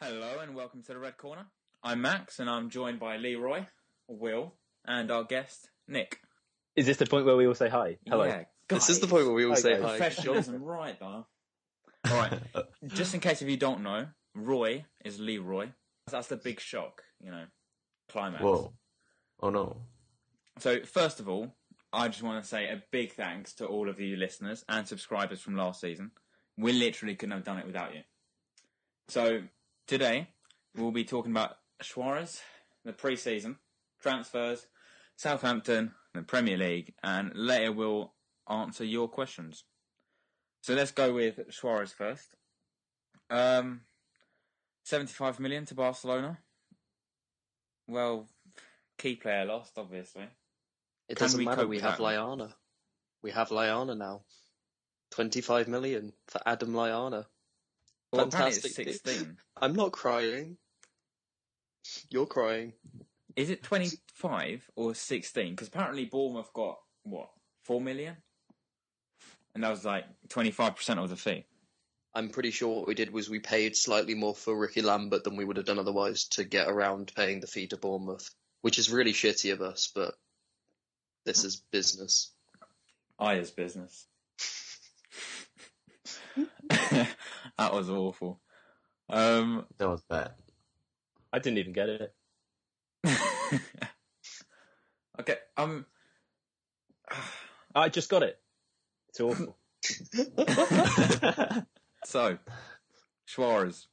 Hello and welcome to the Red Corner. I'm Max and I'm joined by Leroy, Will, and our guest, Nick. Is this the point where we all say hi? Hello. Yeah, guys, this is the point where we all say hi. Professionalism, right, though. All right. Just in case if you don't know, Roy is Leroy. That's the big shock, you know, climax. Whoa. Oh, no. So, first of all, I just want to say a big thanks to all of you listeners and subscribers from last season. We literally couldn't have done it without you. So, today, we'll be talking about Suarez, the pre-season, transfers, Southampton, the Premier League, and later we'll answer your questions. So let's go with Suarez first. 75 million to Barcelona. Well, key player lost, obviously. It doesn't matter, we have Lallana. We have Lallana now. 25 million for Adam Lallana. Well, fantastic. 16. I'm not crying. You're crying. Is it 25 or 16? Because apparently Bournemouth got, what, 4 million? And that was like 25% of the fee. I'm pretty sure what we did was we paid slightly more for Ricky Lambert than we would have done otherwise to get around paying the fee to Bournemouth, which is really shitty of us, but this is business. Aya's business. That was awful. That was bad. I didn't even get it. Okay. I just got it. It's awful. So, Suarez.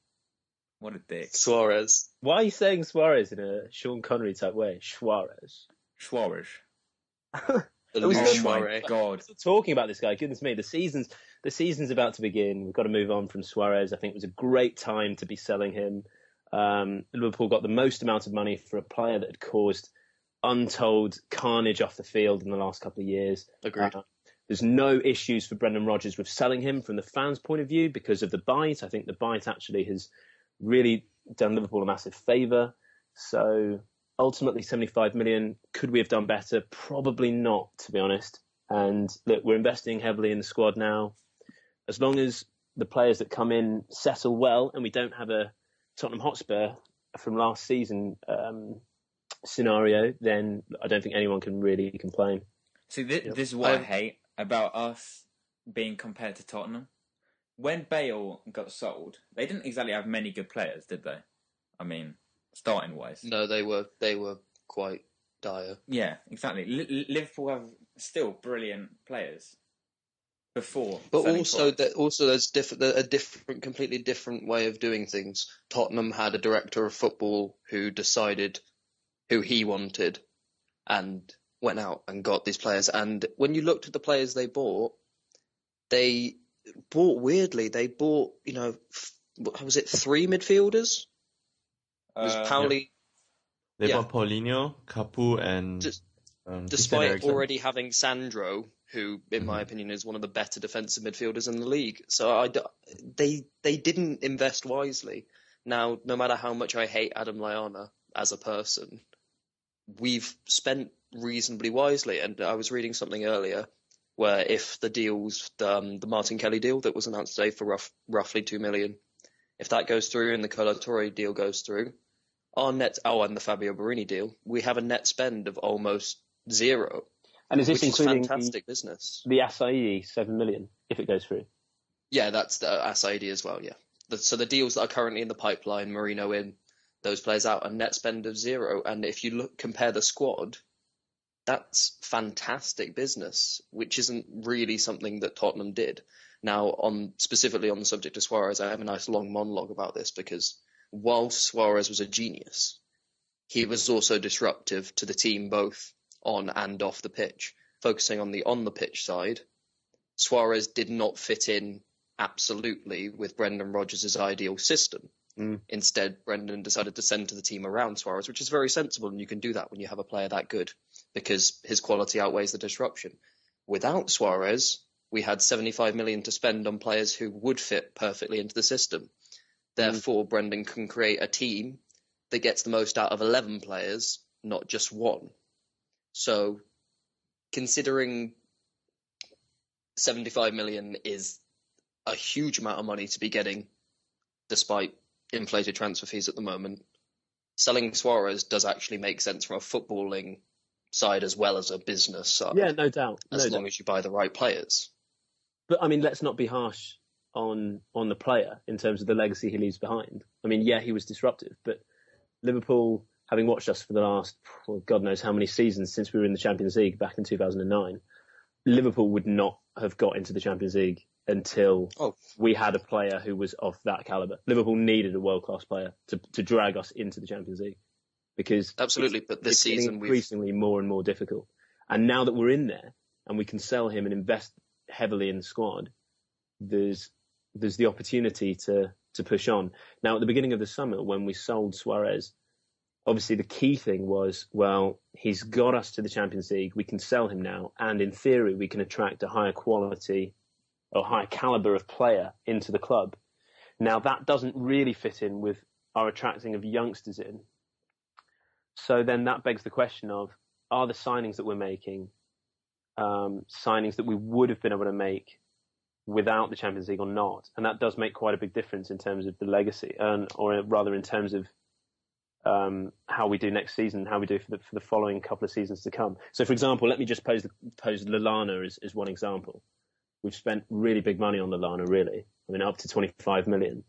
What a dick. Suarez. Why are you saying Suarez in a Sean Connery type way? Suarez. Suarez. Oh my God. Talking about this guy, goodness me, the season's about to begin. We've got to move on from Suarez. I think it was a great time to be selling him. Liverpool got the most amount of money for a player that had caused untold carnage off the field in the last couple of years. Agreed. There's no issues for Brendan Rodgers with selling him from the fans' point of view because of the bite. I think the bite actually has really done Liverpool a massive favour. So ultimately, 75 million. Could we have done better? Probably not, to be honest. And look, we're investing heavily in the squad now. As long as the players that come in settle well and we don't have a Tottenham Hotspur from last season scenario, then I don't think anyone can really complain. See, this is what I hate about us being compared to Tottenham. When Bale got sold, they didn't exactly have many good players, did they? I mean, starting wise. No, they were quite dire. Yeah, exactly. Liverpool have still brilliant players. Before, but there's a different, completely different way of doing things. Tottenham had a director of football who decided who he wanted and went out and got these players. And when you looked at the players they bought weirdly. They bought, you know, was it three midfielders? It was Pauli? Yeah. They bought Paulinho, Capu, and despite already having Sandro, who, in my opinion, is one of the better defensive midfielders in the league. So they didn't invest wisely. Now, no matter how much I hate Adam Lallana as a person, we've spent reasonably wisely. And I was reading something earlier where if the deals, the Martin Kelly deal that was announced today for roughly $2 million, if that goes through and the Colatori deal goes through, and the Fabio Borini deal, we have a net spend of almost zero. And is this including fantastic business? The Asaidi 7 million, if it goes through? Yeah, that's the Asaidi as well, yeah. So the deals that are currently in the pipeline, Moreno in, those players out, a net spend of zero. And if you compare the squad, that's fantastic business, which isn't really something that Tottenham did. Now, specifically on the subject of Suarez, I have a nice long monologue about this because whilst Suarez was a genius, he was also disruptive to the team both on and off the pitch. Focusing on the on-the-pitch side, Suarez did not fit in absolutely with Brendan Rodgers' ideal system. Instead, Brendan decided to send to the team around Suarez, which is very sensible, and you can do that when you have a player that good, because his quality outweighs the disruption. Without Suarez, we had 75 million to spend on players who would fit perfectly into the system. Therefore, Brendan can create a team that gets the most out of 11 players, not just one. So, considering 75 million is a huge amount of money to be getting, despite inflated transfer fees at the moment, selling Suarez does actually make sense from a footballing side as well as a business side. Yeah, no doubt. As long as you buy the right players. But, I mean, let's not be harsh on the player in terms of the legacy he leaves behind. I mean, yeah, he was disruptive, but Liverpool, having watched us for the last, well, God knows how many seasons since we were in the Champions League back in 2009, Liverpool would not have got into the Champions League until we had a player who was of that calibre. Liverpool needed a world-class player to drag us into the Champions League because but this season increasingly more and more difficult. And now that we're in there and we can sell him and invest heavily in the squad, there's the opportunity to push on. Now, at the beginning of the summer, when we sold Suarez, obviously the key thing was, well, he's got us to the Champions League. We can sell him now. And in theory, we can attract a higher quality or higher caliber of player into the club. Now, that doesn't really fit in with our attracting of youngsters in. So then that begs the question of, are the signings that we're making signings that we would have been able to make without the Champions League or not? And that does make quite a big difference in terms of the legacy, or rather in terms of how we do next season, how we do for the following couple of seasons to come. So, for example, let me just pose Lallana as one example. We've spent really big money on Lallana, really. I mean, up to 25 million.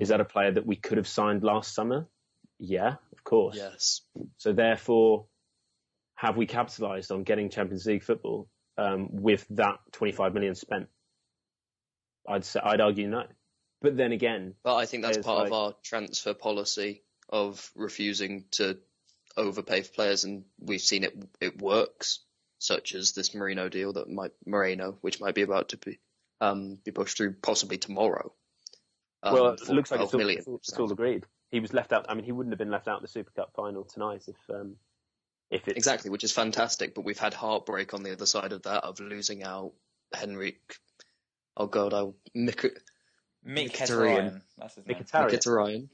Is that a player that we could have signed last summer? Yeah, of course. Yes. So therefore, have we capitalised on getting Champions League football with that 25 million spent? I'd argue no. But then again... But I think that's part of our transfer policy of refusing to overpay for players, and we've seen it works, such as this Moreno deal which might be about to be pushed through possibly tomorrow. Well, it looks like it's all agreed. He was left out. I mean, he wouldn't have been left out of the Super Cup final tonight if it... Exactly, which is fantastic, but we've had heartbreak on the other side of that, of losing out Henrik... Oh, God, Mkhitaryan. That's his name. Mkhitaryan.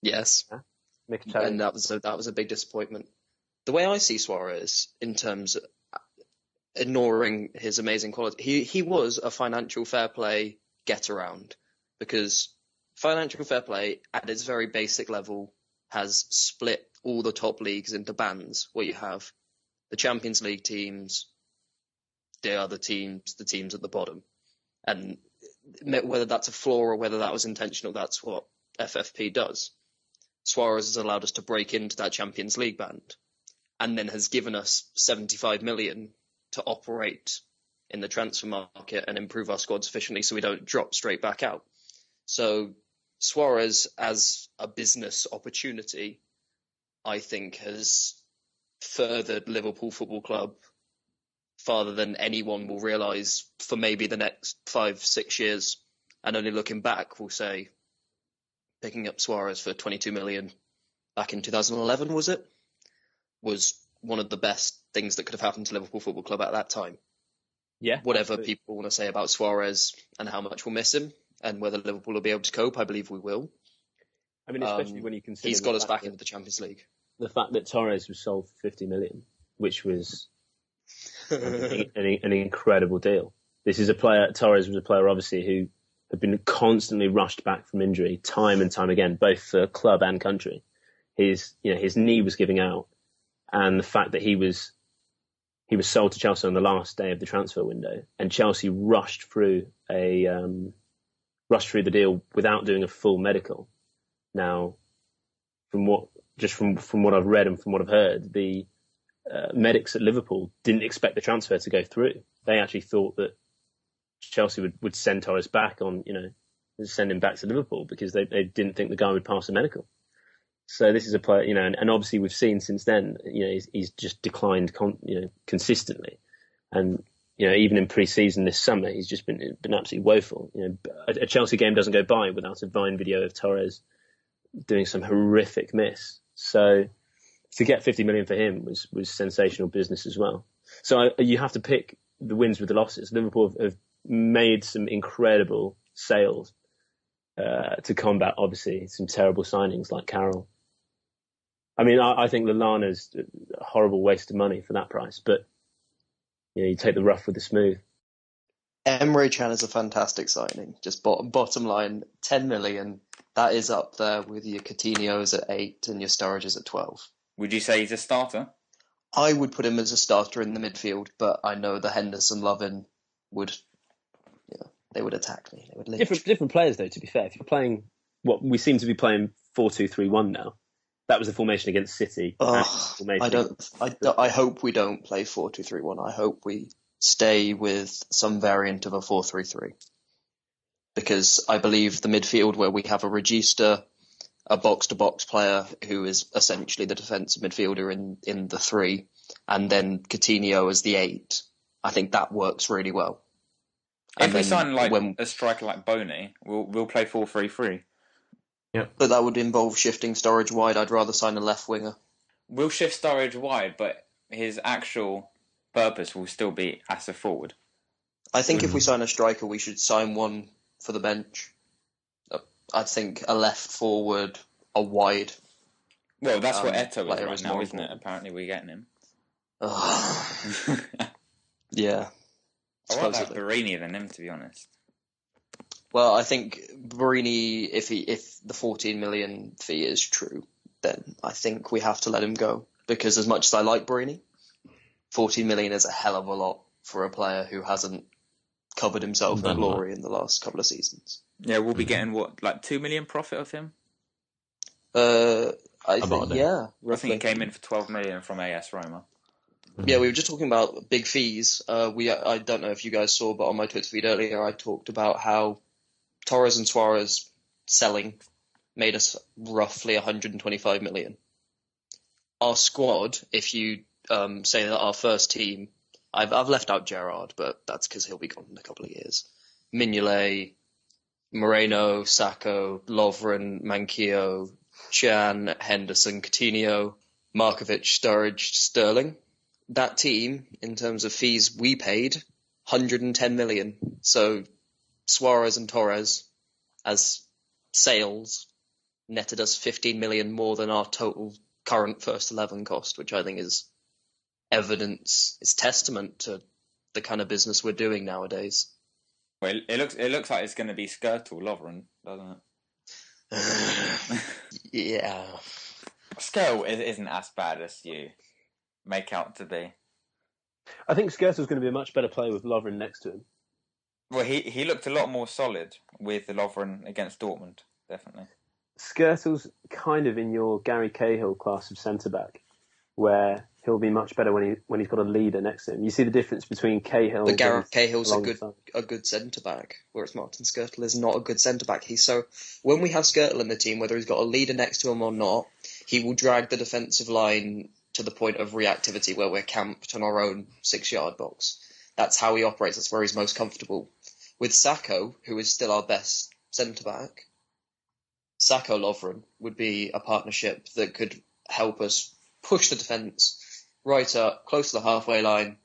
Yes. Yeah. Mkhitaryan. And that was a big disappointment. The way I see Suarez, in terms of ignoring his amazing quality, he was a financial fair play get-around, because financial fair play, at its very basic level, has split all the top leagues into bands, where you have the Champions League teams, the other teams, the teams at the bottom. And whether that's a flaw or whether that was intentional, that's what FFP does. Suarez has allowed us to break into that Champions League band, and then has given us 75 million to operate in the transfer market and improve our squad sufficiently so we don't drop straight back out. So Suarez, as a business opportunity, I think has furthered Liverpool Football Club farther than anyone will realise for maybe the next 5-6 years, and only looking back will say, picking up Suarez for 22 million back in 2011, was one of the best things that could have happened to Liverpool Football Club at that time. Yeah. Whatever people want to say about Suarez and how much we'll miss him and whether Liverpool will be able to cope, I believe we will. I mean, especially when you consider he's got us back into the Champions League. The fact that Torres was sold for 50 million, which was an incredible deal. This is a player, Torres was a player obviously who had been constantly rushed back from injury time and time again, both for club and country. His knee was giving out, and the fact that he was sold to Chelsea on the last day of the transfer window, and Chelsea rushed through the deal without doing a full medical. Now, from what I've read and from what I've heard, the medics at Liverpool didn't expect the transfer to go through. They actually thought that Chelsea would send Torres back send him back to Liverpool, because they didn't think the guy would pass the medical. So this is a player, and obviously we've seen since then, he's just declined consistently, and even in pre-season this summer he's just been absolutely woeful. A Chelsea game doesn't go by without a Vine video of Torres doing some horrific miss. So to get 50 million for him was sensational business as well. So you have to pick the wins with the losses. Liverpool have made some incredible sales to combat, obviously, some terrible signings like Carroll. I mean, I think Lallana's a horrible waste of money for that price, but you take the rough with the smooth. Emre Can is a fantastic signing. Just bottom line, 10 million. That is up there with your Coutinho's at 8 and your Sturridge's at 12. Would you say he's a starter? I would put him as a starter in the midfield, but I know the Henderson, Lovren would, you know, they would attack me. They would lynch. Different players, though, to be fair. If you're playing what we seem to be playing 4-2-3-1 now. That was the formation against City. Oh, I hope we don't play 4-2-3-1. I hope we stay with some variant of a 4-3-3. Because I believe the midfield where we have a regista, a box-to-box player who is essentially the defensive midfielder in the 3, and then Coutinho as the 8, I think that works really well. If we sign a striker like Borini, we'll play 4-3-3. Yep. But that would involve shifting Sturridge wide. I'd rather sign a left winger. We'll shift Sturridge wide, but his actual purpose will still be as a forward. I think if we sign a striker, we should sign one for the bench. I think a left forward, a wide. Well, that's what Eto'o is right now, isn't it? Apparently we're getting him. Yeah. I want that Borini than him, to be honest. Well, I think Borini, if the 14 million fee is true, then I think we have to let him go. Because as much as I like Borini, 14 million is a hell of a lot for a player who hasn't covered himself in glory in the last couple of seasons. Yeah, we'll be getting, what, like 2 million profit of him? I think he came in for 12 million from AS Roma. Yeah, we were just talking about big fees. I don't know if you guys saw, but on my Twitter feed earlier, I talked about how Torres and Suarez selling made us roughly 125 million. Our squad, if you say that our first team, I've left out Gerrard, but that's because he'll be gone in a couple of years. Mignolet, Moreno, Sakho, Lovren, Manquillo, Chan, Henderson, Coutinho, Markovic, Sturridge, Sterling. That team, in terms of fees we paid, 110 million. So Suarez and Torres, as sales, netted us 15 million more than our total current first 11 cost, which I think is evidence, it's testament to the kind of business we're doing nowadays. Well, it looks like it's going to be Škrtel, Lovren, doesn't it? Yeah. Škrtel isn't as bad as you make out to be. I think Škrtel's going to be a much better player with Lovren next to him. Well, he looked a lot more solid with Lovren against Dortmund, definitely. Škrtel's kind of in your Gary Cahill class of centre-back, where he'll be much better when he's got a leader next to him. You see the difference between Cahill... But Gareth Cahill's a good centre-back, whereas Martin Škrtel is not a good centre-back. When we have Škrtel in the team, whether he's got a leader next to him or not, he will drag the defensive line to the point of reactivity where we're camped on our own 6-yard box. That's how he operates. That's where he's most comfortable. With Sakho, who is still our best centre-back, Sakho-Lovren would be a partnership that could help us push the defence right up, close to the halfway line.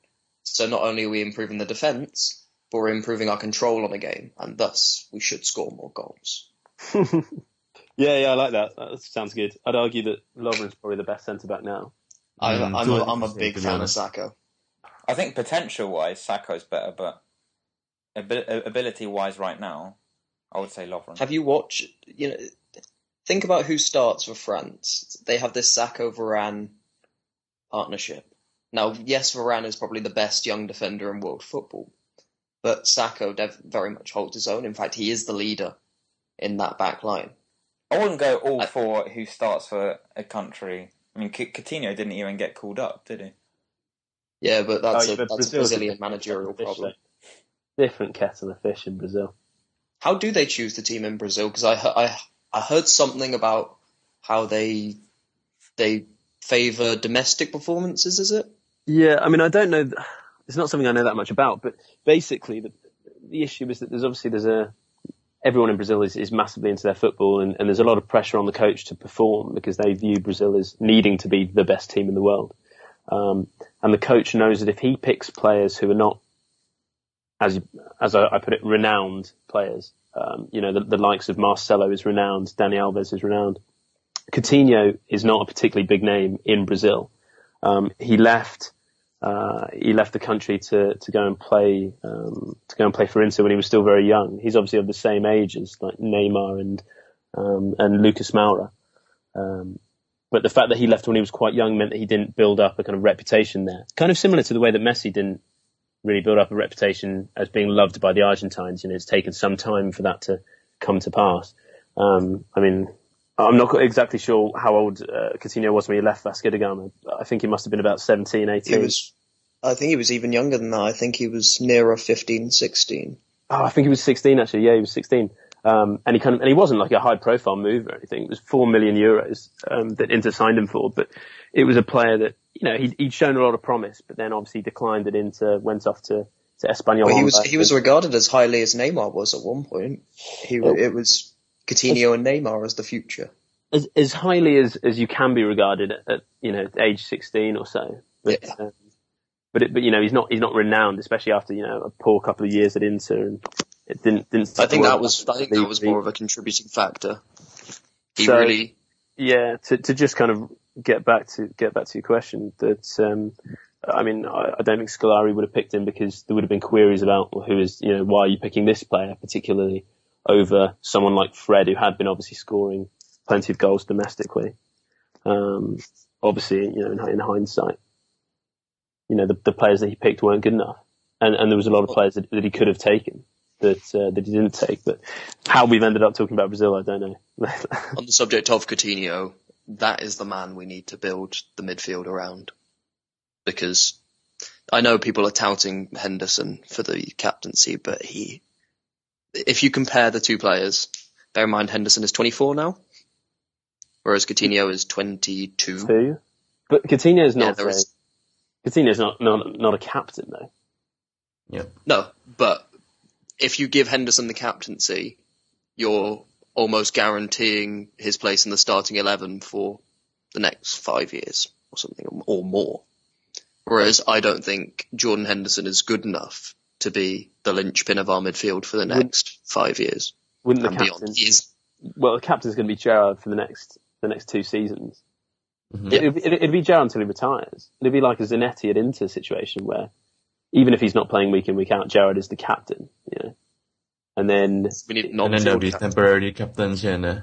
So not only are we improving the defence, but we're improving our control on the game, and thus we should score more goals. Yeah, I like that. That sounds good. I'd argue that Lovren's probably the best centre-back now. I'm a big fan of Sakho. I think potential-wise, Sakho's better, but ability-wise right now, I would say Lovren. Have you watched... think about who starts for France. They have this Sakho-Varane partnership. Now, yes, Varane is probably the best young defender in world football, but Sakho very much holds his own. In fact, he is the leader in that back line. I wouldn't go for who starts for a country... I mean, Coutinho didn't even get called up, did he? Yeah, but that's a Brazilian managerial problem. Different kettle of fish in Brazil. How do they choose the team in Brazil? Because I heard something about how they favour domestic performances, is it? Yeah, I mean, I don't know. It's not something I know that much about, but basically the issue is that everyone in Brazil is massively into their football, and there's a lot of pressure on the coach to perform because they view Brazil as needing to be the best team in the world. And the coach knows that if he picks players who are not, as I put it, renowned players, the likes of Marcelo is renowned, Dani Alves is renowned. Coutinho is not a particularly big name in Brazil. He left he left the country to go and play for Inter when he was still very young. He's obviously of the same age as like Neymar and Lucas Moura. But the fact that he left when he was quite young meant that he didn't build up a kind of reputation there. Kind of similar to the way that Messi didn't really build up a reputation as being loved by the Argentines. You know, it's taken some time for that to come to pass. I mean, I'm not exactly sure how old Coutinho was when he left Vasco da Gama. I think he must have been about 17, 18. I think he was even younger than that. I think he was nearer 15, 16. Oh, I think he was 16 actually. Yeah, he was 16. And he wasn't like a high profile move or anything. It was €4 million that Inter signed him for, but it was a player that, you know, he'd shown a lot of promise, but then obviously declined at Inter, went off to Espanyol. Well, he was regarded as highly as Neymar was at one point. It was Coutinho and Neymar as the future. As highly as you can be regarded at you know, age 16 or so. But, yeah. But you know, he's not renowned, especially after, you know, a poor couple of years at Inter, and it didn't. I think that was more of a contributing factor. Yeah, to just kind of get back to your question, that I mean, I don't think Scolari would have picked him because there would have been queries about why are you picking this player particularly over someone like Fred, who had been obviously scoring plenty of goals domestically. Obviously, you know, in hindsight, you know, the players that he picked weren't good enough, and there was a lot of players that he could have taken that he didn't take. But how we've ended up talking about Brazil, I don't know. On the subject of Coutinho, that is the man we need to build the midfield around, because I know people are touting Henderson for the captaincy, but if you compare the two players, bear in mind Henderson is 24 now, whereas Coutinho is 22. But Coutinho is not. Coutinho is not a captain though. Yeah. No, but if you give Henderson the captaincy, you're almost guaranteeing his place in the starting 11 for the next 5 years or something, or more. Whereas I don't think Jordan Henderson is good enough to be the linchpin of our midfield for the next 5 years. Wouldn't the captain? Well, the captain's going to be Gerrard for the next two seasons. Mm-hmm. It'd be Gerrard until he retires. It'd be like a Zanetti at Inter situation where, even if he's not playing week in, week out, Gerrard is the captain, you know. And then there'll be temporary captains, yeah. No.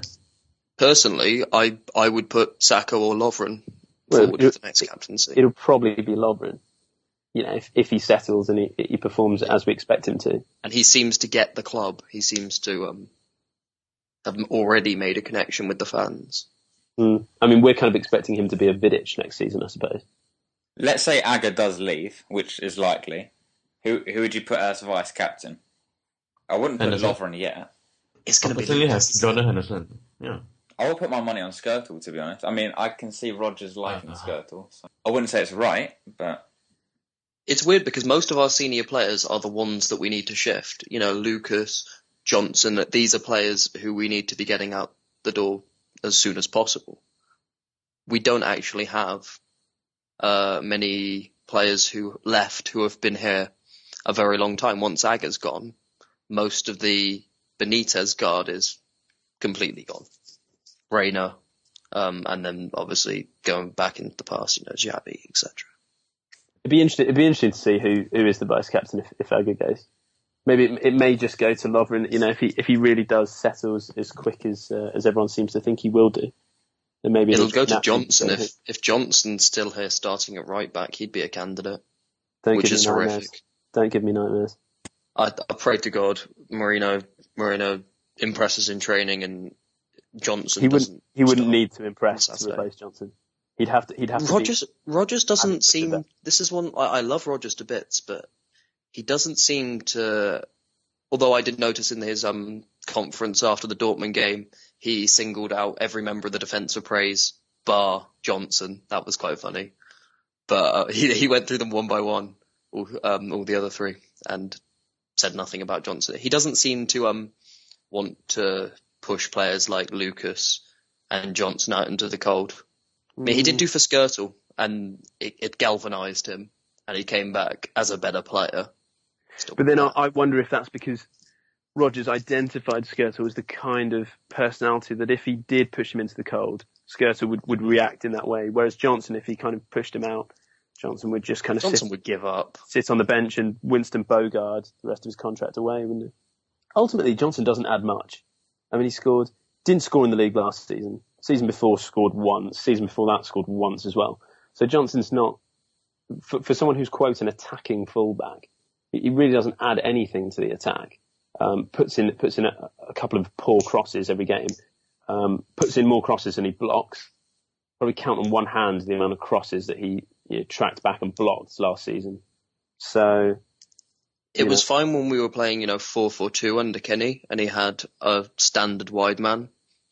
Personally, I would put Sakho or Lovren forward for the next captaincy. It'll probably be Lovren, you know, if he settles and he performs as we expect him to. And he seems to get the club. He seems to have already made a connection with the fans. Mm. I mean, we're kind of expecting him to be a Vidic next season, I suppose. Let's say Agger does leave, which is likely. Who would you put as vice captain? I wouldn't put Lovren yet. It's going to be Jordan Henderson. Yeah, I will put my money on Škrtel, to be honest. I mean, I can see Rodgers liking Škrtel. So. I wouldn't say it's right, but it's weird because most of our senior players are the ones that we need to shift. You know, Lucas, Johnson. These are players who we need to be getting out the door as soon as possible. We don't actually have many players who left who have been here a very long time. Once Agger's gone, most of the Benitez guard is completely gone. Reina, and then obviously going back into the past, you know, Xavi, etc. It'd be interesting to see who is the vice captain if Agger goes. Maybe it may just go to Lovren. You know, if he really does settle as quick as everyone seems to think he will do. Maybe it'll go to Johnson. If Johnson's still here starting at right back, he'd be a candidate, which is horrific. Don't give me nightmares. I pray to God Moreno impresses in training and Johnson doesn't. He wouldn't need to impress to replace Johnson. He'd have to. Rodgers doesn't seem. This is one I love Rodgers to bits, but he doesn't seem to. Although I did notice in his conference after the Dortmund game, he singled out every member of the defence for praise, bar Johnson. That was quite funny. But he went through them one by one, all the other three, and said nothing about Johnson. He doesn't seem to want to push players like Lucas and Johnson out into the cold. Mm. I mean, he did do for Škrtel, and it galvanised him, and he came back as a better player. But then I wonder if that's because Rodgers identified Škrtel as the kind of personality that if he did push him into the cold, Škrtel would react in that way. Whereas Johnson, if he kind of pushed him out, Johnson would just kind of would give up, sit on the bench, and Winston Bogard the rest of his contract away, wouldn't it? Ultimately, Johnson doesn't add much. I mean, he didn't score in the league last season. Season before scored once. Season before that scored once as well. So Johnson's not, for someone who's quote an attacking fullback, he really doesn't add anything to the attack. Puts in a couple of poor crosses every game. Puts in more crosses than he blocks. Probably count on one hand the amount of crosses that he tracked back and blocked last season. So it was fine when we were playing, 4-4-2 under Kenny, and he had a standard wide man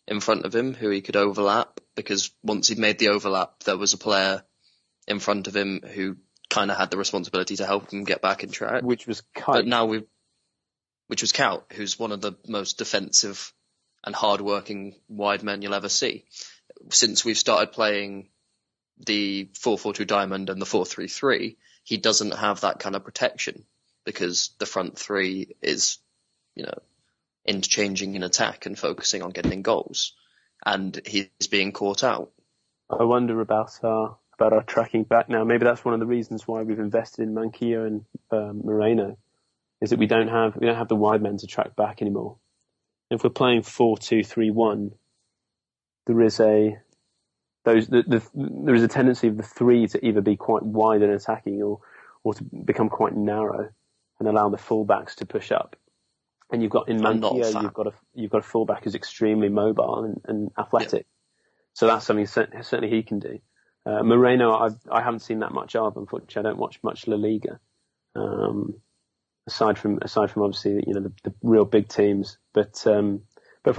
in front of him who he could overlap, because once he'd made the overlap, there was a player in front of him who kind of had the responsibility to help him get back in track. Which was Count, who's one of the most defensive and hard-working wide men you'll ever see. Since we've started playing the 4-4-2 diamond and the 4-3-3, he doesn't have that kind of protection, because the front three is, interchanging in attack and focusing on getting goals, and he's being caught out. I wonder about our tracking back now. Maybe that's one of the reasons why we've invested in Manquillo and Moreno, is that we don't have the wide men to track back anymore. If we're playing 4-2-3-1, there is a tendency of the three to either be quite wide and attacking, or to become quite narrow and allow the fullbacks to push up. And you've got in Manquillo, you've got a fullback who's extremely mobile and athletic. Yeah. So that's something certainly he can do. Moreno, I haven't seen that much of. Unfortunately, I don't watch much La Liga, aside from obviously the real big teams. But from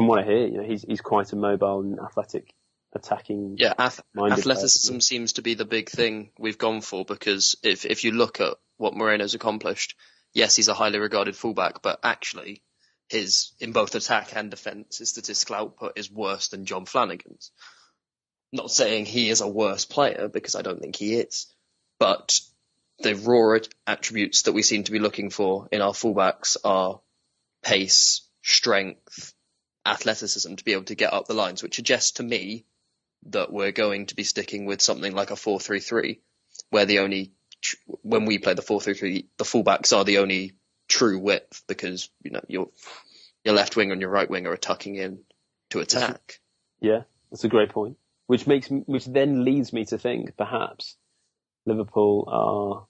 what I hear, he's quite a mobile and athletic attacking. Yeah, athleticism seems to be the big thing we've gone for, because if you look at what Moreno's accomplished, yes, he's a highly regarded fullback, but actually his, in both attack and defence, his statistical output is worse than John Flanagan's. Not saying he is a worse player, because I don't think he is, but the raw attributes that we seem to be looking for in our fullbacks are pace, strength, athleticism to be able to get up the lines, which suggests to me that we're going to be sticking with something like a 4-3-3, where when we play the 4-3-3, the fullbacks are the only true width, because your left wing and your right wing are tucking in to attack. Yeah, that's a great point. Which then leads me to think perhaps Liverpool are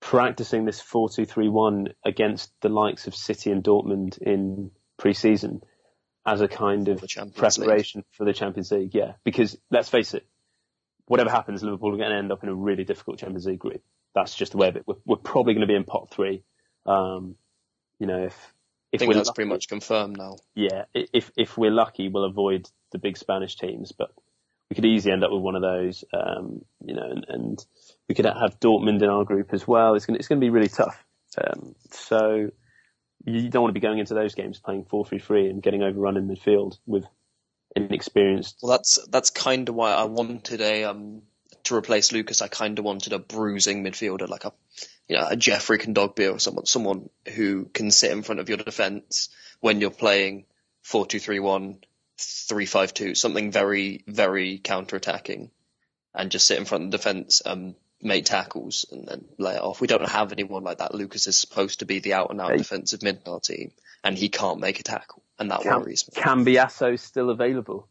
practicing this 4-2-3-1 against the likes of City and Dortmund in pre-season as a kind of preparation for the Champions League. Yeah, because let's face it, whatever happens, Liverpool are going to end up in a really difficult Champions League group. That's just the way of it. We're probably going to be in pot three. If I think that's lucky, pretty much confirmed now. Yeah, if we're lucky, we'll avoid the big Spanish teams, but we could easily end up with one of those. And we could have Dortmund in our group as well. It's going to be really tough. So you don't want to be going into those games playing 4-3-3 and getting overrun in midfield with inexperienced. Well, that's kind of why I wanted to replace Lucas. I kind of wanted a bruising midfielder, like a Jeffrey Kondogbia or someone who can sit in front of your defence when you're playing 4-2-3-1, 3-5-2, something very, very counter-attacking, and just sit in front of the defence, make tackles and then lay it off. We don't have anyone like that. Lucas is supposed to be the out-and-out defensive mid in our team, and he can't make a tackle. And that worries me. Cambiasso still available?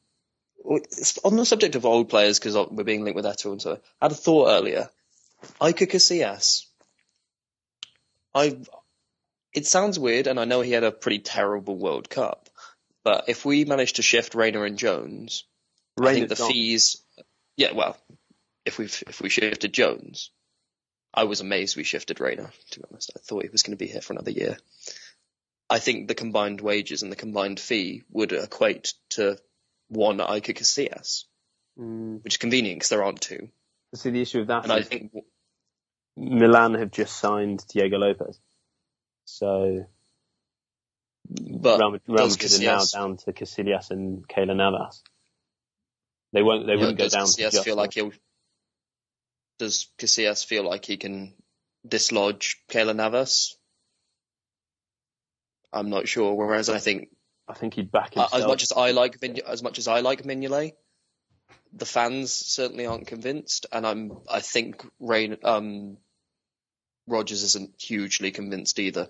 On the subject of old players, because we're being linked with Eto'o and so on, I had a thought earlier. Iker Casillas. It sounds weird, and I know he had a pretty terrible World Cup, but if we manage to shift Rayner and Jones, I think fees... Yeah, well, if we shifted Jones, I was amazed we shifted Rayner, to be honest. I thought he was going to be here for another year. I think the combined wages and the combined fee would equate to one Iker Casillas, which is convenient because there aren't two. See, the issue with that and is I think Milan have just signed Diego Lopez. So Real Madrid are now down to Casillas and Keylor Navas. They wouldn't go down to just Does Casillas feel like he can dislodge Keylor Navas? I'm not sure. Whereas I think he'd back himself. As much as I like Mignolet, the fans certainly aren't convinced, and I think Rodgers isn't hugely convinced either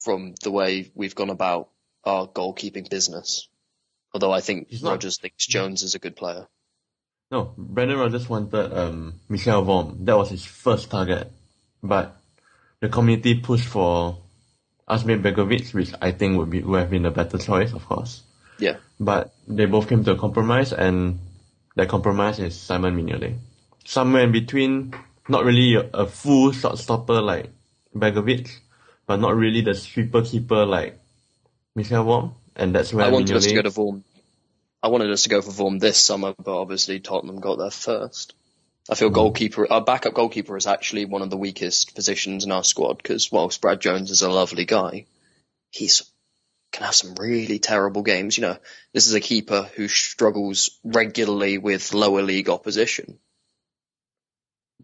from the way we've gone about our goalkeeping business. Although I think Rodgers thinks Jones is a good player. No, Brendan Rodgers wanted Michel Vorm. That was his first target. But the community pushed for Asmir Begovic, which I think would have been a better choice, of course. Yeah. But they both came to a compromise, and their compromise is Simon Mignolet. Somewhere in between, not really a full shot stopper like Begovic, but not really the sweeper keeper like Michel Vorm. And that's where I wanted us to go for Vorm this summer, but obviously Tottenham got there first. I feel our backup goalkeeper is actually one of the weakest positions in our squad, because whilst Brad Jones is a lovely guy, he can have some really terrible games. You know, this is a keeper who struggles regularly with lower league opposition.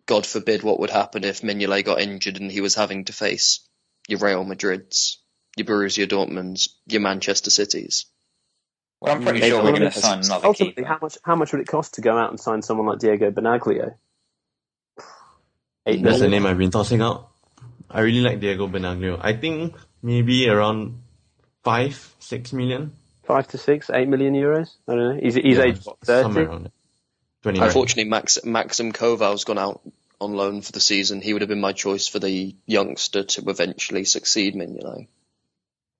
God forbid what would happen if Mignolet got injured and he was having to face your Real Madrids, your Borussia Dortmunds, your Manchester Cities. Well, I'm pretty sure we're going to sign another keeper. How much would it cost to go out and sign someone like Diego Benaglio? That's the name I've been tossing out. I really like Diego Benaglio. I think maybe around 5-6 million. 5 to 6, 8 million euros? I don't know. He's aged what, 30? Somewhere around it. 29. Unfortunately, Maxim Koval's gone out on loan for the season. He would have been my choice for the youngster to eventually succeed Mignolet.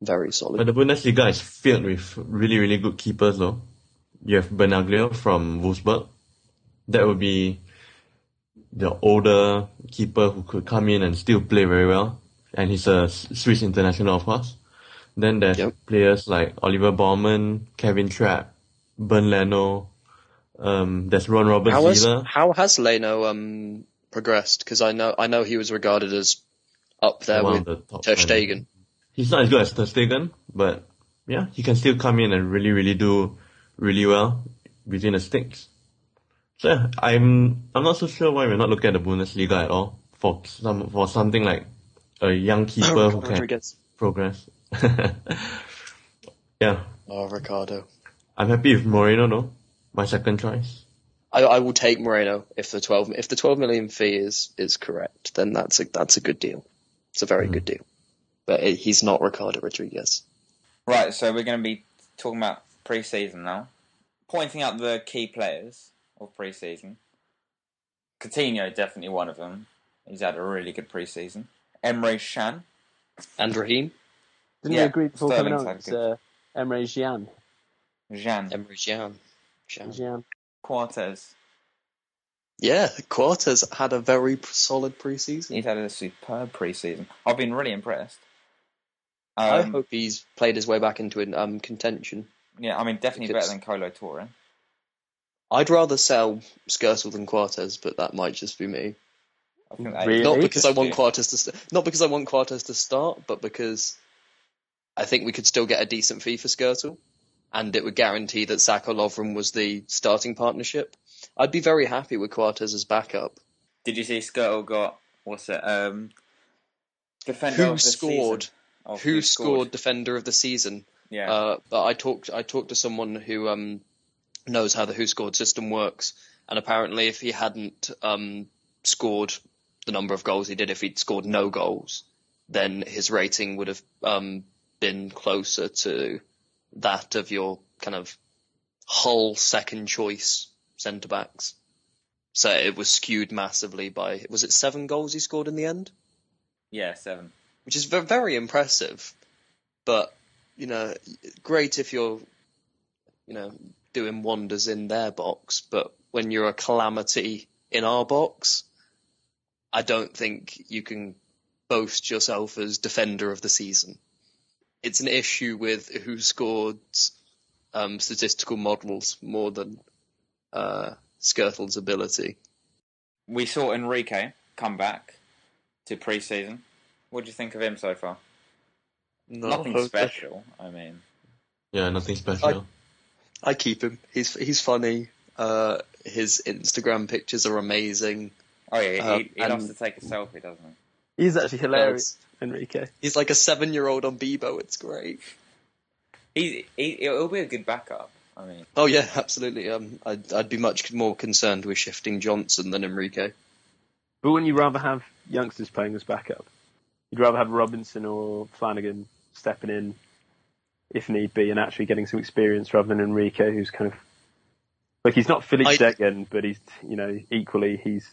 Very solid. But the Bundesliga is filled with really, really good keepers, though. You have Benaglio from Wolfsburg. That would be the older keeper who could come in and still play very well. And he's a Swiss international, of course. Then there's players like Oliver Baumann, Kevin Trapp, Bernd Leno. There's Ron Robert-Zieler. How has Leno progressed? Because I know he was regarded as up there with Ter Stegen. He's not as good as Ter Stegen, but yeah, he can still come in and really, really do really well between the sticks. So yeah, I'm not so sure why we're not looking at the Bundesliga at all for something like a young keeper who can progress. Yeah. Oh, Ricardo. I'm happy with Moreno though. My second choice. I will take Moreno if the 12 million fee is correct. Then that's a good deal. It's a very good deal. But he's not Ricardo Rodriguez. Right, so we're going to be talking about pre-season now. Pointing out the key players of pre-season. Coutinho, definitely one of them. He's had a really good pre-season. Emre Can. And Raheem. Didn't we agree before Sterling's coming on? It's Emre Can. Emre Can. Cortez. Yeah, Cortez had a very solid pre-season. He's had a superb pre-season. I've been really impressed. I hope he's played his way back into contention. Yeah, I mean, definitely better than Colo Torre. I'd rather sell Škrtel than Cortez, but that might just be me. Really? Not because I want Cortez to start, but because I think we could still get a decent fee for Škrtel, and it would guarantee that Sakho Lovren was the starting partnership. I'd be very happy with Cortez as backup. Did you see Škrtel got defender of the season? Who scored Defender of the Season? Yeah. But I talked to someone who knows how the Who Scored system works, and apparently if he hadn't scored the number of goals he did, if he'd scored no goals, then his rating would have been closer to that of your kind of Hull second choice centre backs. So it was skewed massively by, was it 7 goals he scored in the end? Yeah, 7. Which is very impressive, but, you know, great if you're, you know, doing wonders in their box, but when you're a calamity in our box, I don't think you can boast yourself as Defender of the Season. It's an issue with Who Scored statistical models more than Škrtel's ability. We saw Enrique come back to pre-season. What do you think of him so far? Nothing special, I mean. Yeah, nothing special. I keep him. He's funny. His Instagram pictures are amazing. Oh yeah, he loves to take a selfie, doesn't he? He's actually hilarious, Enrique. He's like a 7-year-old on Bebo. It's great. It'll be a good backup. I mean, oh yeah, absolutely. I'd be much more concerned with shifting Johnson than Enrique. But wouldn't you rather have youngsters playing as backup? You'd rather have Robinson or Flanagan stepping in if need be and actually getting some experience rather than Enrique, who's kind of like, he's not Felix Degen, but he's, you know, equally he's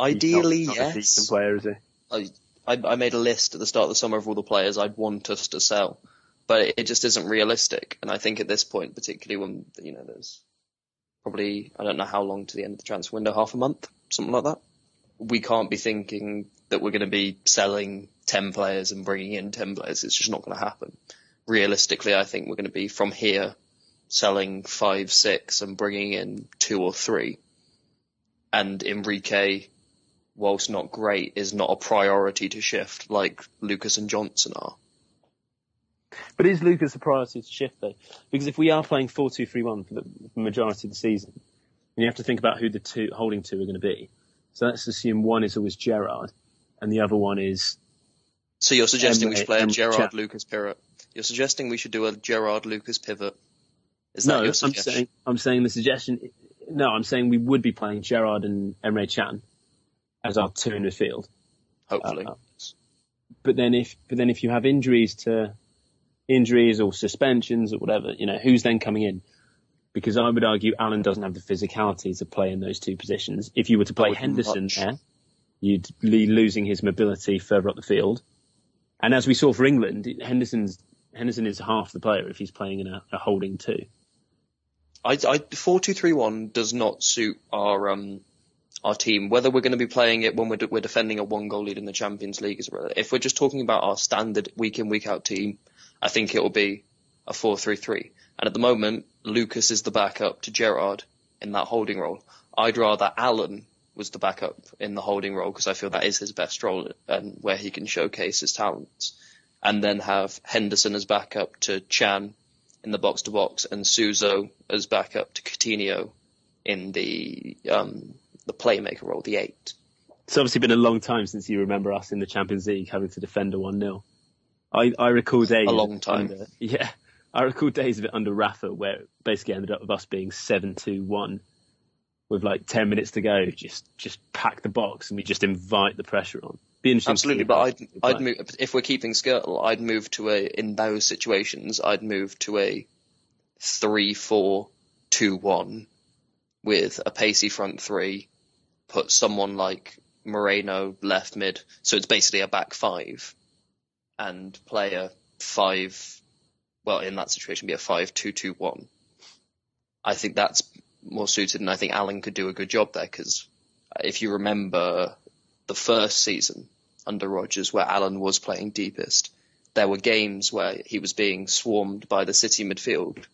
ideally he's not a decent player, is he? I made a list at the start of the summer of all the players I'd want us to sell, but it just isn't realistic. And I think at this point, particularly when, you know, there's probably, I don't know how long to the end of the transfer window, half a month, something like that. We can't be thinking that we're going to be selling 10 players and bringing in 10 players. It's just not going to happen. Realistically, I think we're going to be from here selling 5, 6 and bringing in 2 or 3. And Enrique, whilst not great, is not a priority to shift like Lucas and Johnson are. But is Lucas a priority to shift, though? Because if we are playing 4-2-3-1 for the majority of the season, then you have to think about who the two holding two are going to be. So let's assume one is always Gerrard, and the other one is... So you're suggesting we should play a Gerrard-Lucas pivot? You're suggesting we should do a Gerrard-Lucas pivot? Is that your suggestion? I'm saying the suggestion... No, I'm saying we would be playing Gerrard and Emre Can as our two in midfield. Hopefully. But then if you have injuries or suspensions or whatever, you know, who's then coming in? Because I would argue Alan doesn't have the physicality to play in those two positions. If you were to play Henderson there, you'd be losing his mobility further up the field. And as we saw for England, Henderson is half the player if he's playing in a holding two. 4-2-3-1 does not suit our team. Whether we're going to be playing it when we're defending a 1-goal lead in the Champions League, is if we're just talking about our standard week in week out team, I think it will be a 4-3-3. And at the moment, Lucas is the backup to Gerrard in that holding role. I'd rather Alan was the backup in the holding role because I feel that is his best role and where he can showcase his talents. And then have Henderson as backup to Chan in the box-to-box and Suso as backup to Coutinho in the playmaker role, the 8. It's obviously been a long time since you remember us in the Champions League having to defend a 1-0. I recall days... A long time. I recall days of it under Rafa where it basically ended up with us being 7-2-1 with like 10 minutes to go. Just pack the box and we just invite the pressure on. Be interesting. Absolutely, but I'd move, if we're keeping Škrtel, I'd move to a 3-4-2-1 with a pacey front three, put someone like Moreno left mid, so it's basically a back five, and play a 5. Well, in that situation, be a 5-2-2-1. I think that's more suited, and I think Alan could do a good job there because if you remember the first season under Rodgers, where Alan was playing deepest, there were games where he was being swarmed by the City midfield,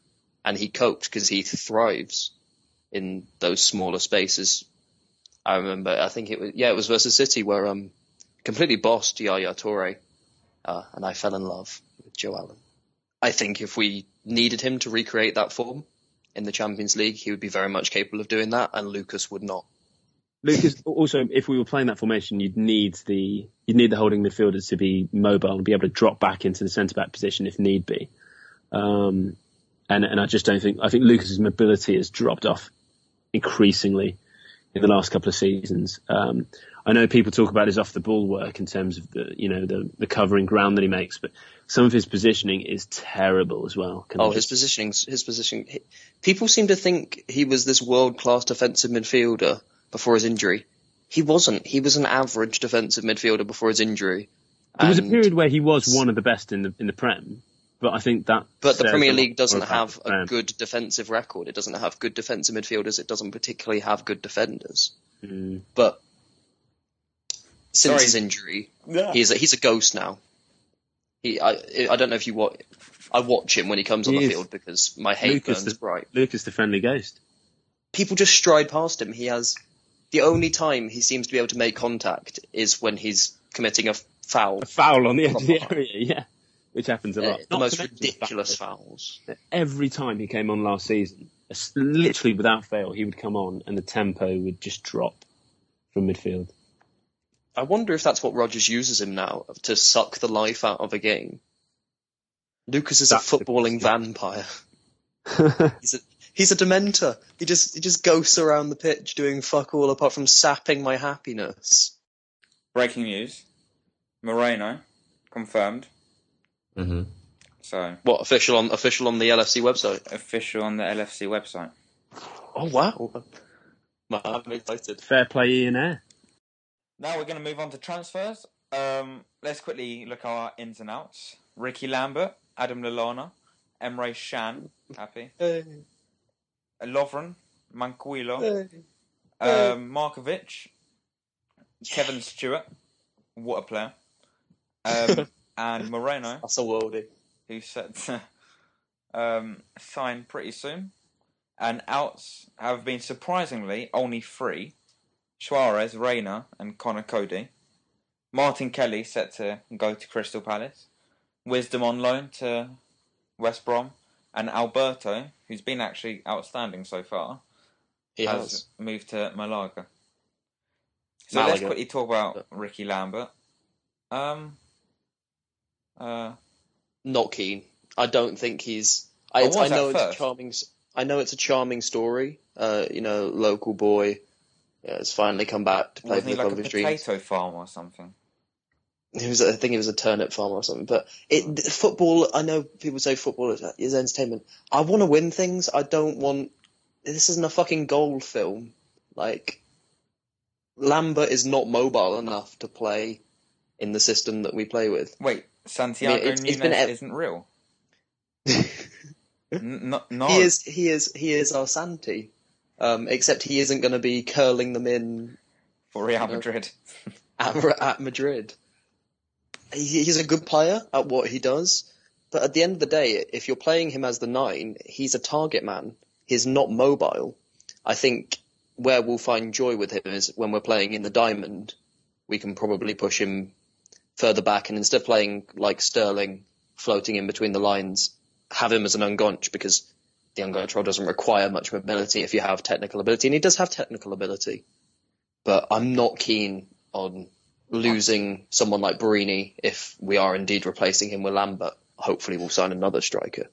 and he coped because he thrives in those smaller spaces. I remember, I think it was versus City where completely bossed Yaya Toure, and I fell in love with Joe Allen. I think if we needed him to recreate that form in the Champions League, he would be very much capable of doing that, and Lucas would not. Lucas, also, if we were playing that formation, you'd need the holding midfielders to be mobile and be able to drop back into the centre-back position if need be. And I just don't think... I think Lucas's mobility has dropped off increasingly in the last couple of seasons. I know people talk about his off-the-ball work in terms of the covering ground that he makes, but some of his positioning is terrible as well. His positioning. People seem to think he was this world-class defensive midfielder before his injury. He wasn't. He was an average defensive midfielder before his injury. There was a period where he was one of the best in the Prem, but I think that... But the Premier League doesn't have a good defensive record. It doesn't have good defensive midfielders. It doesn't particularly have good defenders. Mm. But... Since his injury, he's a ghost now. I don't know if you watch... I watch him when he comes on the field because my hate burns bright. Lucas the friendly ghost. People just stride past him. He has... The only time he seems to be able to make contact is when he's committing a foul. A foul on the edge of the area, yeah. Which happens a lot. The most ridiculous fouls. Every time he came on last season, literally without fail, he would come on and the tempo would just drop from midfield. I wonder if that's what Rodgers uses him now, to suck the life out of a game. Lucas is a footballing vampire. he's, a, He's a dementor. He just ghosts around the pitch doing fuck all apart from sapping my happiness. Breaking news: Moreno confirmed. Mm-hmm. So what? Official on the LFC website. Official on the LFC website. Oh wow! I'm excited. Fair play, Ian Eyre. Now we're going to move on to transfers. Let's quickly look at our ins and outs. Ricky Lambert, Adam Lallana, Emre Can, happy. Hey. Lovren, Manquillo, hey. Hey. Markovic, Kevin Stewart, what a player, and Moreno. That's a worldie. Who's set to sign pretty soon. And outs have been surprisingly only three: Suarez, Reina, and Connor Cody. Martin Kelly set to go to Crystal Palace. Wisdom on loan to West Brom. And Alberto, who's been actually outstanding so far, has moved to Malaga. So let's quickly talk about Ricky Lambert. Not keen. I don't think he's... I know it's a charming story. Local boy has finally come back to play for the club of his dreams. Wasn't he like a potato farm or something? I think it was a turnip farm or something. But football, I know people say football is entertainment. I want to win things. I don't want... This isn't a fucking gold film. Like, Lambert is not mobile enough to play in the system that we play with. Wait, Santiago Nunes isn't real? No. He is our Santi, except he isn't going to be curling them in for Real Madrid. At Madrid, he's a good player at what he does, but at the end of the day, if you're playing him as the 9, he's a target man. He's not mobile. I think where we'll find joy with him is when we're playing in the diamond. We can probably push him further back, and instead of playing like Sterling, floating in between the lines, have him as an ungonch, because the ungonch role doesn't require much mobility if you have technical ability, and he does have technical ability. But I'm not keen on losing someone like Borini if we are indeed replacing him with Lambert. Hopefully we'll sign another striker.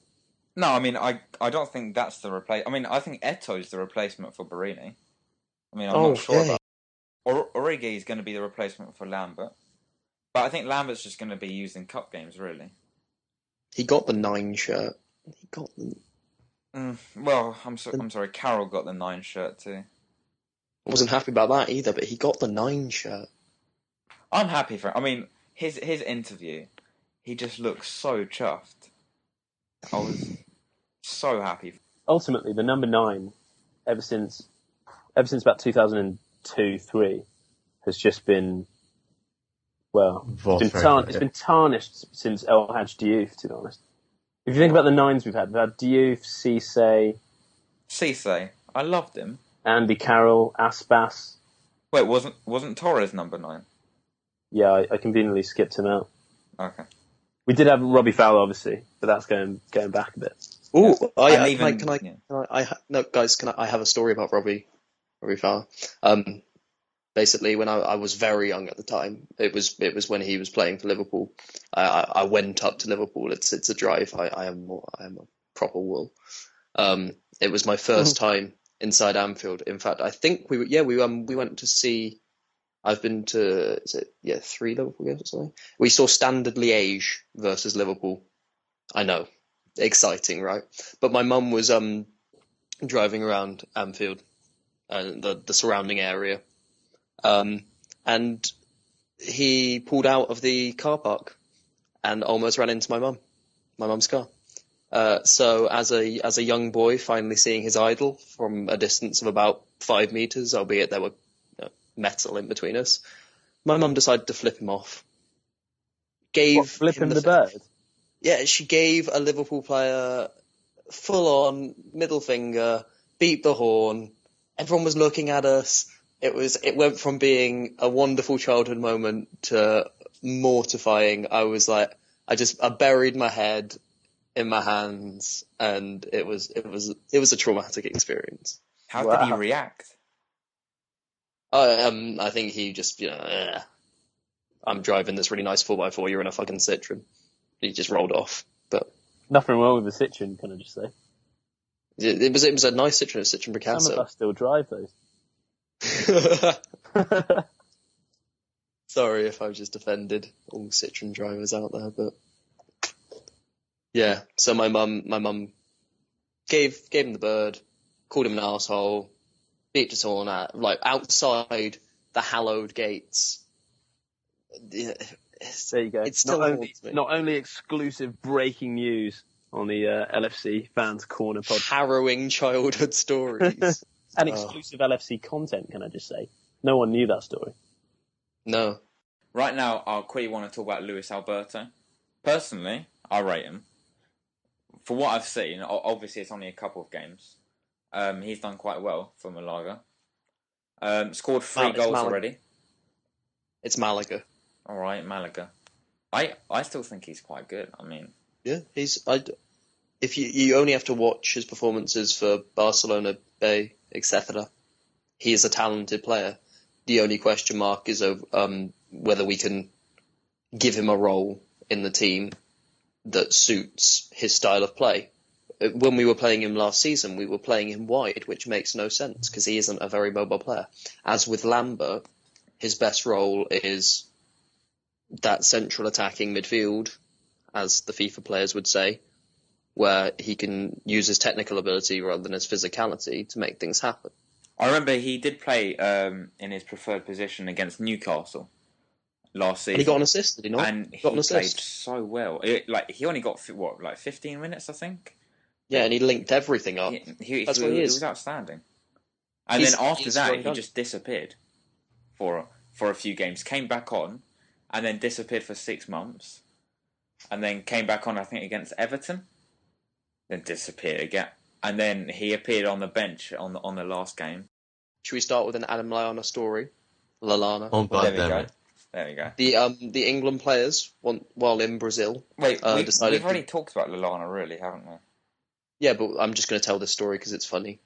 No, I mean, I don't think that's the replacement. I mean, I think Eto's the replacement for Borini. I mean, I'm not sure about Origi is going to be the replacement for Lambert. But I think Lambert's just going to be used in cup games, really. He got the 9 shirt. He got the... I'm sorry, Carroll got the 9 shirt too. I wasn't happy about that either, but he got the 9 shirt. I'm happy for him. I mean, his interview, he just looks so chuffed. I was so happy. Ultimately, the number 9, ever since about 2002-3, has just been... Well, it's been tarnished since El Hadj Diouf, to be honest. If you think about the 9s we've had Diouf, Cisse. I loved him. Andy Carroll, Aspas. Wait, wasn't Torres number 9? Yeah, I conveniently skipped him out. Okay. We did have Robbie Fowler, obviously, but that's going back a bit. Ooh, yeah. I have a story about Robbie Fowler. Basically, when I was very young at the time, it was when he was playing for Liverpool. I went up to Liverpool. It's a drive. I am a proper wool. It was my first time inside Anfield. In fact, I think we went to see. I've been to 3 Liverpool games or something. We saw Standard Liège versus Liverpool. I know, exciting, right? But my mum was driving around Anfield and the surrounding area. And he pulled out of the car park and almost ran into my mum's car. So as a young boy, finally seeing his idol from a distance of about 5 meters, albeit there were metal in between us, my mum decided to flip him off. Flip him the bird? Yeah, she gave a Liverpool player full on middle finger, beat the horn. Everyone was looking at us. It went from being a wonderful childhood moment to mortifying. I was like, I buried my head in my hands, and it was a traumatic experience. How did he react? I think he just, I'm driving this really nice 4x4, you're in a fucking Citroen. He just rolled off, but... Nothing wrong with the Citroen, can I just say? It was a nice Citroen Picasso. Some of us still drive those. Sorry if I've just offended all Citroen drivers out there, but yeah. So my mum gave him the bird, called him an arsehole, beat us all on that, like outside the hallowed gates. Yeah, there you go. It's not only exclusive breaking news on the LFC Fans Corner podcast. Harrowing childhood stories. And exclusive LFC content, can I just say? No one knew that story. No. Right now, I quickly want to talk about Luis Alberto. Personally, I rate him. For what I've seen, obviously it's only a couple of games. He's done quite well for Malaga. Scored 3 goals already. It's Malaga. All right, Malaga. I still think he's quite good. I mean... Yeah, if you only have to watch his performances for Barcelona, Bay, etc. He is a talented player. The only question mark is whether we can give him a role in the team that suits his style of play. When we were playing him last season, we were playing him wide, which makes no sense because he isn't a very mobile player. As with Lambert, his best role is that central attacking midfield, as the FIFA players would say, where he can use his technical ability rather than his physicality to make things happen. I remember he did play in his preferred position against Newcastle last season. And he got an assist, did he not? And he played so well. He only got, 15 minutes, I think? Yeah, and he linked everything up. That's what he is. He was outstanding. And then after that, he just disappeared for a few games, came back on, and then disappeared for 6 months. And then came back on, I think, against Everton. Then disappeared again. And then he appeared on the bench on the last game. Should we start with an Adam Lallana story? Lallana. Oh, God, there we go. The England players, while in Brazil... Wait, we've already talked about Lallana, really, haven't we? Yeah, but I'm just going to tell this story because it's funny.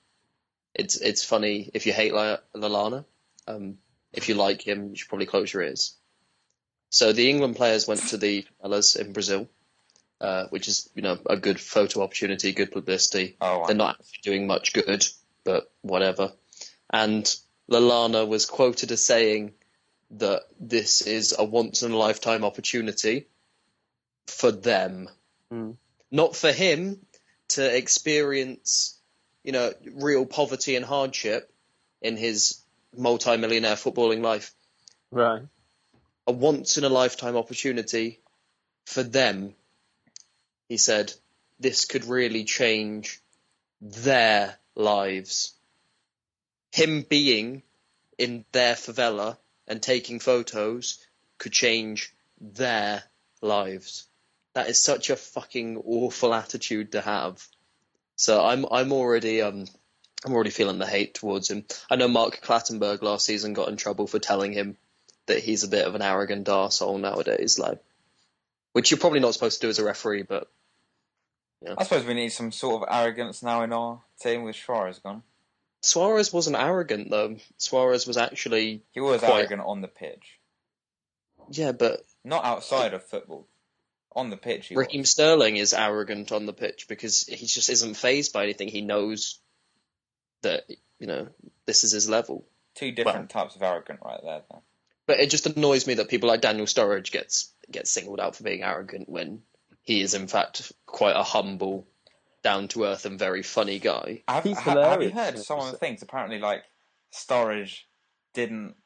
It's funny if you hate Lallana. If you like him, you should probably close your ears. So the England players went to the Elas in Brazil, which is, a good photo opportunity, good publicity. Oh, wow. They're not actually doing much good, but whatever. And Lallana was quoted as saying that this is a once-in-a-lifetime opportunity for them. Mm. Not for him to experience, real poverty and hardship in his multi-millionaire footballing life. Right. A once-in-a-lifetime opportunity for them. He said, this could really change their lives. Him being in their favela and taking photos could change their lives. That is such a fucking awful attitude to have. So I'm already feeling the hate towards him. I know Mark Clattenburg last season got in trouble for telling him that he's a bit of an arrogant arsehole nowadays, which you're probably not supposed to do as a referee, but... Yeah. I suppose we need some sort of arrogance now in our team with Suarez gone. Suarez wasn't arrogant, though. Suarez was actually... He was arrogant on the pitch. Yeah, but... Not outside of football. On the pitch, he was. Raheem Sterling is arrogant on the pitch because he just isn't fazed by anything. He knows that, this is his level. Two different types of arrogant right there, though. But it just annoys me that people like Daniel Sturridge gets singled out for being arrogant when he is, in fact, quite a humble, down-to-earth and very funny guy. Have you heard some of the things? Apparently, Sturridge didn't,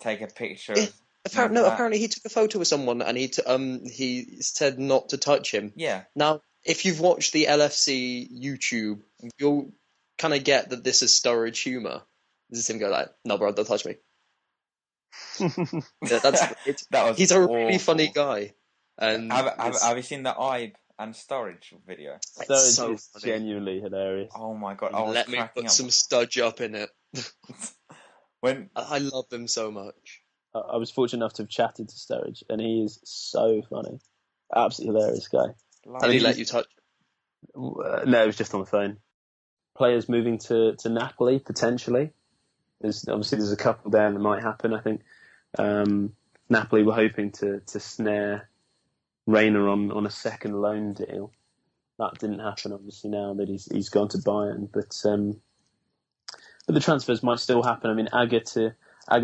take a picture of... Apparently he took a photo with someone and he said not to touch him. Yeah. Now, if you've watched the LFC YouTube, you'll kind of get that this is Sturridge humour. This is him going no, bro, don't touch me. Yeah, he's a really awful, funny guy. And have you seen the Ibe and Sturridge video? It's so genuinely hilarious. Oh my god! Let me put some Studge up in it. When I love them so much. I was fortunate enough to have chatted to Sturridge, and he is so funny, absolutely hilarious guy. Did he let you touch? No, it was just on the phone. Players moving to Napoli potentially. There's a couple there that might happen. I think Napoli were hoping to snare Reina on a second loan deal, that didn't happen, obviously, now that he's gone to Bayern. But the transfers might still happen. I mean, Agger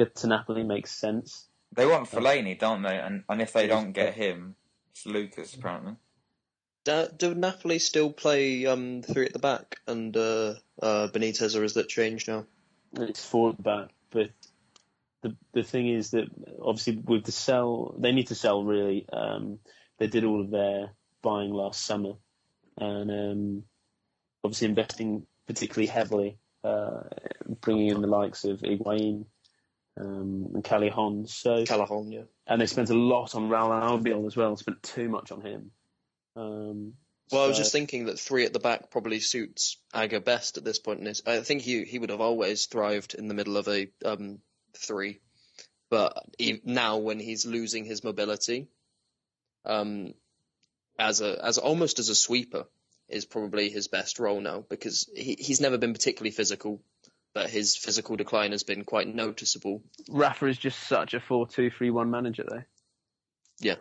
to Napoli makes sense. They want Fellaini, don't they? And if they don't get him, it's Lucas, apparently. Do Napoli still play three at the back and Benitez, or is that changed now? It's four at the back, but the thing is that obviously with the sell, they need to sell really. They did all of their buying last summer and obviously investing particularly heavily, bringing in the likes of Higuain and Callejón. So Callejón, yeah. And they spent a lot on Raúl Albiol as well. Spent too much on him. I was just thinking that three at the back probably suits Agger best at this point. And I think he would have always thrived in the middle of a three, but now when he's losing his mobility, as almost as a sweeper is probably his best role now, because he's never been particularly physical, but his physical decline has been quite noticeable. Rafa is just such a 4-2-3-1 manager, though. Yeah,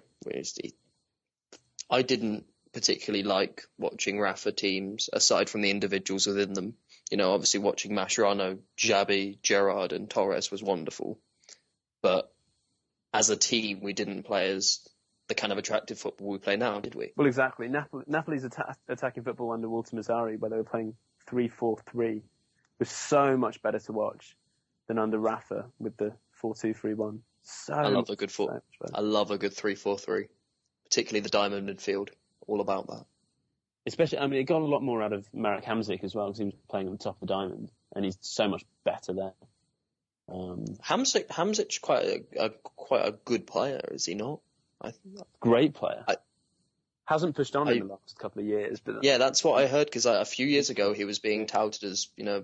I didn't particularly like watching Rafa teams, aside from the individuals within them. You know, obviously watching Mascherano, Xabi, Gerrard and Torres was wonderful. But as a team, we didn't play as the kind of attractive football we play now, did we? Well, exactly. Napoli's attacking football under Walter Mazzarri, where they were playing 3-4-3, was so much better to watch than under Rafa with the 4-2-3-1. I love a good 3-4-3. Particularly the diamond midfield, all about that. Especially, I mean, it got a lot more out of Marek Hamsik as well, because he was playing on the top of the diamond, and he's so much better there. Hamsik's quite a good player, is he not? Great player. Hasn't pushed on in the last couple of years, but yeah, that's what I heard. Because a few years ago, he was being touted as you know,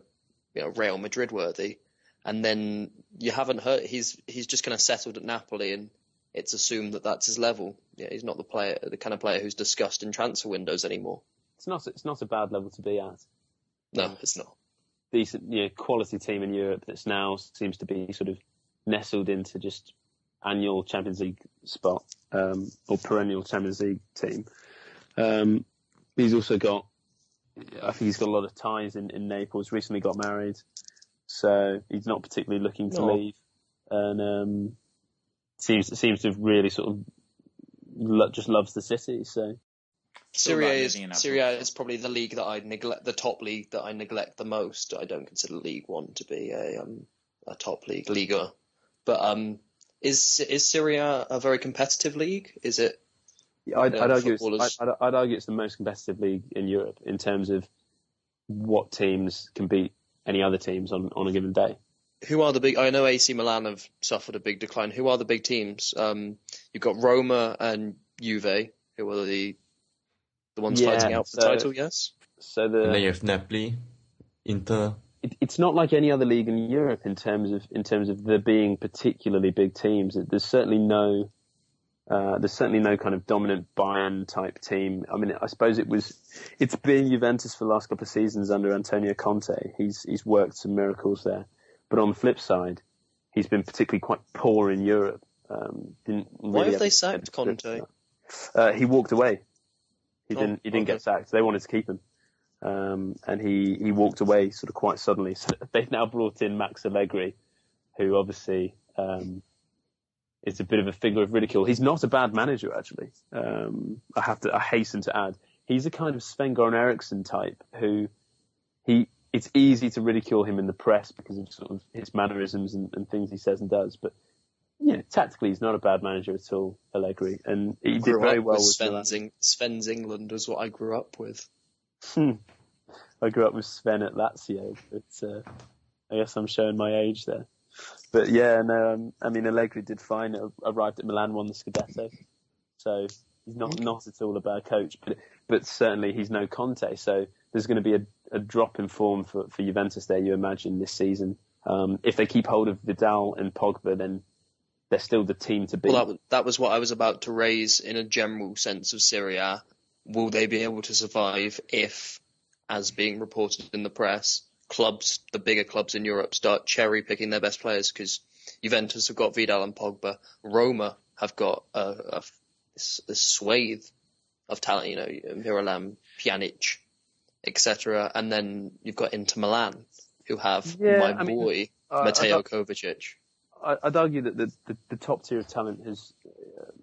Real Madrid worthy, and then you haven't heard. He's just kind of settled at Napoli and. It's assumed that that's his level. Yeah, he's not the kind of player who's discussed in transfer windows anymore. It's not a bad level to be at. No, it's not. Decent, quality team in Europe that's now seems to be sort of nestled into just annual Champions League spot or perennial Champions League team. He's also got, I think he's got a lot of ties in Naples. Recently got married, so he's not particularly looking to leave. And. Seems to have really sort of just loves the city. So Serie A is probably the league that I neglect, the top league that I neglect the most. I don't consider League One to be a top league, Liga. But is Serie A a very competitive league? Is it? I'd argue it's the most competitive league in Europe in terms of what teams can beat any other teams on a given day. Who are the big? I know AC Milan have suffered a big decline. Who are the big teams? You've got Roma and Juve, who are the ones fighting out for the title. Yes. So they have Napoli, Inter. It's not like any other league in Europe in terms of there being particularly big teams. There's certainly no kind of dominant Bayern type team. I mean, I suppose it's been Juventus for the last couple of seasons under Antonio Conte. He's worked some miracles there. But on the flip side, he's been particularly quite poor in Europe. Why have they sacked Conte? He walked away. He didn't get sacked. They wanted to keep him, and he walked away sort of quite suddenly. So they've now brought in Max Allegri, who obviously is a bit of a figure of ridicule. He's not a bad manager, actually. I hasten to add, he's a kind of Sven-Goran Eriksson type who. It's easy to ridicule him in the press because of sort of his mannerisms and things he says and does, but tactically he's not a bad manager at all, Allegri, and he did very well with Sven's England is what I grew up with. I grew up with Sven at Lazio, but I guess I'm showing my age there. But I mean Allegri did fine. Arrived at Milan, won the Scudetto, so he's not at all a bad coach, but certainly he's no Conte. So there's going to be a drop in form for Juventus there, you imagine, this season. If they keep hold of Vidal and Pogba, then they're still the team to beat. Well, that was what I was about to raise in a general sense of Serie A. Will they be able to survive if, as being reported in the press, the bigger clubs in Europe start cherry-picking their best players? Because Juventus have got Vidal and Pogba. Roma have got a swathe of talent, you know, Miralem, Pjanic, etc. And then you've got Inter Milan, who have Mateo Kovacic. I'd argue that the top tier of talent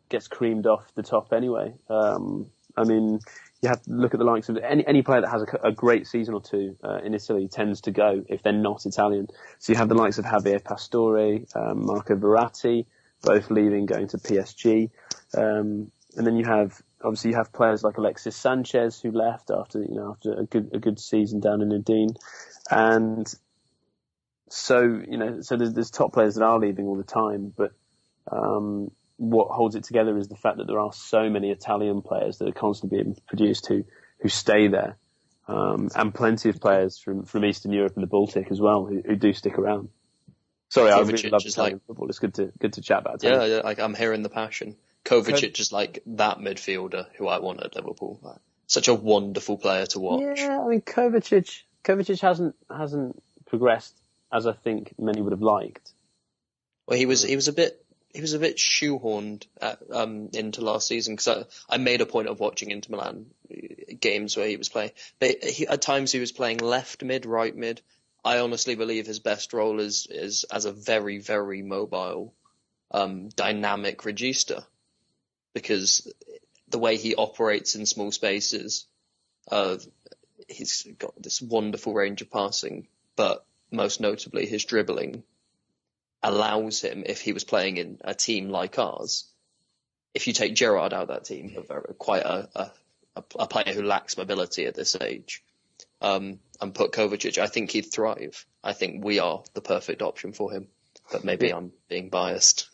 gets creamed off the top anyway. I mean, you have to look at the likes of any player that has a great season or two in Italy tends to go if they're not Italian. So you have the likes of Javier Pastore, Marco Verratti, both leaving, going to PSG. And then you have, obviously, you have players like Alexis Sanchez, who left after a good season down in Udine. And so, there's top players that are leaving all the time, but what holds it together is the fact that there are so many Italian players that are constantly being produced who stay there, and plenty of players from Eastern Europe and the Baltic as well who do stick around. Sorry, Kovacic, I really love Italian football. It's good to chat about it. Yeah, I'm hearing the passion. Kovacic is like that midfielder who I want at Liverpool. Like, such a wonderful player to watch. Yeah, I mean, Kovacic hasn't progressed as I think many would have liked. Well, he was a bit shoehorned at, into last season, because I made a point of watching Inter Milan games where he was playing. But at times he was playing left mid, right mid. I honestly believe his best role is as a very, very mobile, dynamic regista, because the way he operates in small spaces, he's got this wonderful range of passing, but most notably his dribbling allows him, if he was playing in a team like ours, if you take Gerrard out of that team, quite a player who lacks mobility at this age, and put Kovacic, I think he'd thrive. I think we are the perfect option for him, but maybe I'm being biased.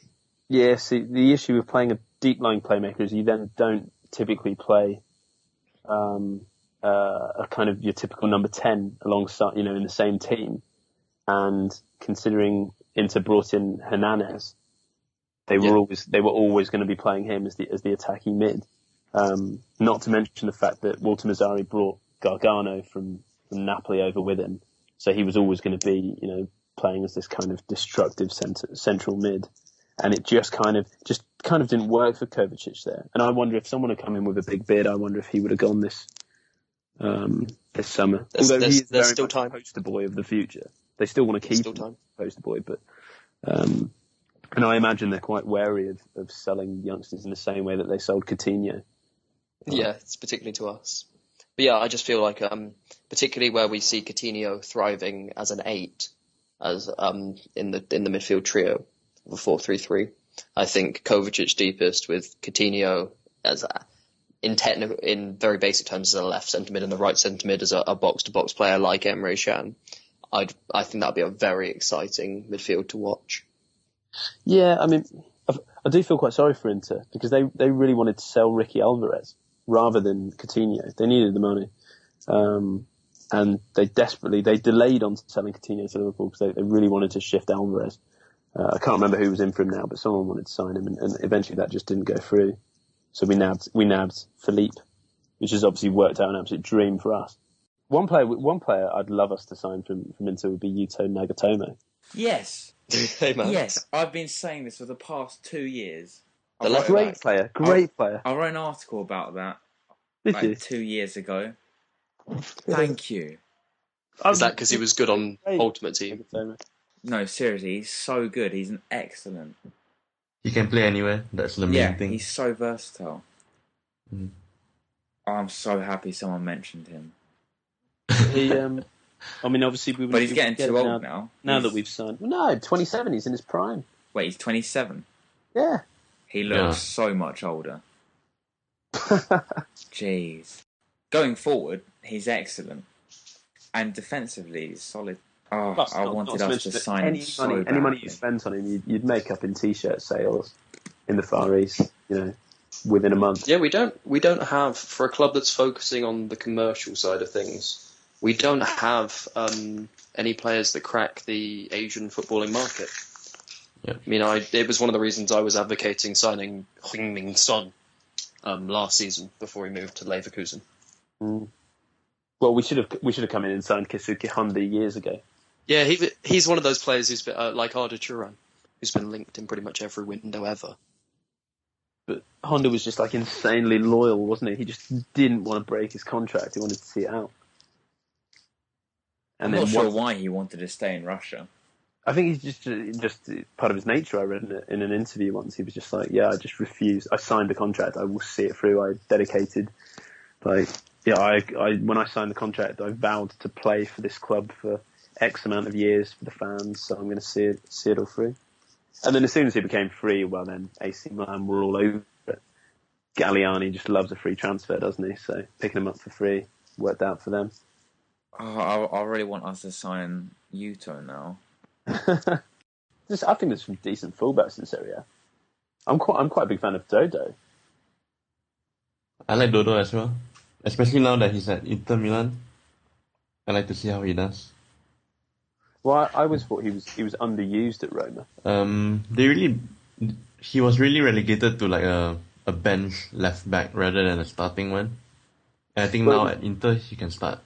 Yeah, see, the issue with playing a deep line playmaker is you then don't typically play a kind of your typical number 10 alongside, in the same team. And considering Inter brought in Hernandez, they were always going to be playing him as the attacking mid. Not to mention the fact that Walter Mazzarri brought Gargano from Napoli over with him, so he was always going to be, playing as this kind of destructive central mid, and it just kind of didn't work for Kovacic there. And I wonder if someone had come in with a big beard, I wonder if he would have gone this summer. Although there's still time. Poster boy of the future, they still want to keep him poster boy, but and I imagine they're quite wary of selling youngsters in the same way that they sold Coutinho. Yeah, it's particularly to us. But yeah, I just feel like, particularly where we see Coutinho thriving as an 8, as in the midfield trio of a 4-3-3, I think Kovacic deepest, with Coutinho in very basic terms as a left centre mid and the right centre mid as a box to box player like Emre Can. I think that'd be a very exciting midfield to watch. Yeah, I mean, I do feel quite sorry for Inter, because they really wanted to sell Ricky Alvarez rather than Coutinho. They needed the money. And they delayed on selling Coutinho to Liverpool because they really wanted to shift Alvarez. I can't remember who was in for him now, but someone wanted to sign him, and eventually that just didn't go through. So we nabbed Philippe, which has obviously worked out an absolute dream for us. One player I'd love us to sign from Inter would be Yuto Nagatomo. Yes. Hey, man. Yes, I've been saying this for the past 2 years. Great player. I wrote an article about that 2 years ago. Thank you. Is that because he was good on Ultimate Team? No, seriously, he's so good. He's an excellent. He can play anywhere. That's the main thing. Yeah, he's so versatile. Mm. I'm so happy someone mentioned him. I mean, obviously, we would. But he's getting too old now. Now that we've signed, no, 27. He's in his prime. Wait, he's 27. Yeah. He looks so much older. Jeez. Going forward, he's excellent. And defensively, he's solid. Oh, I wanted us to sign him so badly. Any money you spent on him, you'd make up in T-shirt sales in the Far East, within a month. Yeah, we don't have, for a club that's focusing on the commercial side of things, we don't have any players that crack the Asian footballing market. Yeah. I mean, it was one of the reasons I was advocating signing Heung-min Son last season before he moved to Leverkusen. Mm. Well, we should have come in and signed Keisuke Honda years ago. Yeah, he's one of those players who's been, like Arda Turan, who's been linked in pretty much every window ever. But Honda was just like insanely loyal, wasn't he? He just didn't want to break his contract. He wanted to see it out. And I'm not sure why he wanted to stay in Russia. I think he's just part of his nature. I read in an interview once. He was just like, yeah, I just refused. I signed the contract. I will see it through. I dedicated. Like, yeah, I when I signed the contract, I vowed to play for this club for X amount of years for the fans. So I'm going to see it all through. And then as soon as he became free, well, then AC Milan were all over it. Galliani just loves a free transfer, doesn't he? So picking him up for free worked out for them. Oh, I really want us to sign Yuto now. I think there's some decent fullbacks in Serie A. I'm quite a big fan of Dodo. I like Dodo as well, especially now that he's at Inter Milan. I like to see how he does. Well, I always thought he was underused at Roma. He was really relegated to like a bench left back rather than a starting one. And I think now at Inter he can start.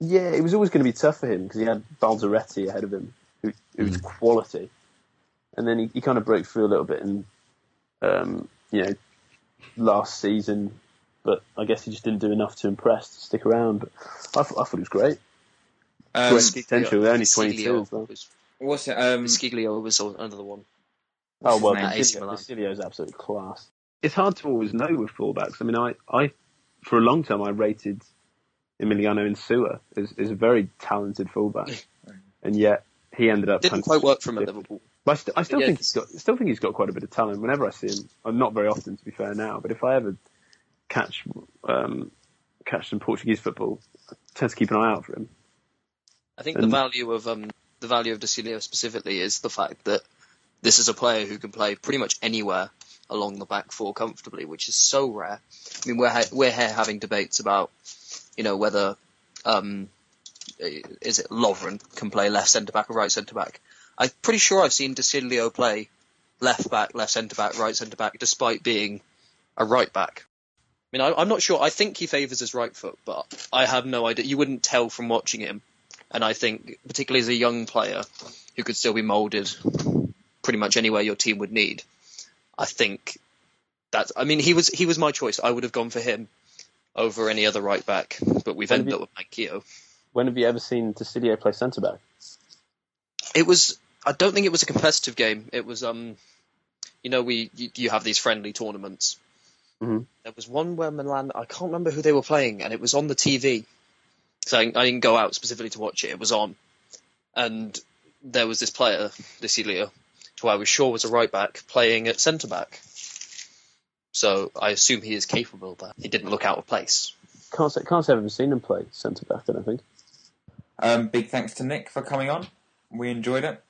Yeah, it was always going to be tough for him because he had Balzaretti ahead of him, who was quality, and then he kind of broke through a little bit in, last season. But I guess he just didn't do enough to impress to stick around. But I thought he was great. Great potential. Only 22 as well. What's it? Sciglio was another one. Oh well, Sciglio's absolute class. It's hard to always know with fullbacks. I mean, I for a long time I rated Emiliano Insua is a very talented fullback, and yet he ended up didn't quite work for him at Liverpool. But I still think he's got quite a bit of talent. Whenever I see him, not very often to be fair now, but if I ever catch some Portuguese football, I tend to keep an eye out for him. I think the value of D'Acilio specifically is the fact that this is a player who can play pretty much anywhere along the back four comfortably, which is so rare. I mean, we're here having debates about, you know, whether is it Lovren can play left centre back or right centre back. I'm pretty sure I've seen D'Acilio play left back, left centre back, right centre back, despite being a right back. I mean, I'm not sure. I think he favours his right foot, but I have no idea. You wouldn't tell from watching him. And I think, particularly as a young player who could still be moulded pretty much anywhere your team would need, I think that's... I mean, he was my choice. I would have gone for him over any other right back, but we've ended up with Manquillo. When have you ever seen D'Acilio play centre back? It was... I don't think it was a competitive game. It was, you have these friendly tournaments. Mm-hmm. There was one where Milan... I can't remember who they were playing, and it was on the TV. So I didn't go out specifically to watch it. It was on. And there was this player, D'Acilio, who I was sure was a right-back, playing at centre-back. So I assume he is capable, but he didn't look out of place. Can't say I've ever seen him play centre-back, I don't think. Big thanks to Nick for coming on. We enjoyed it.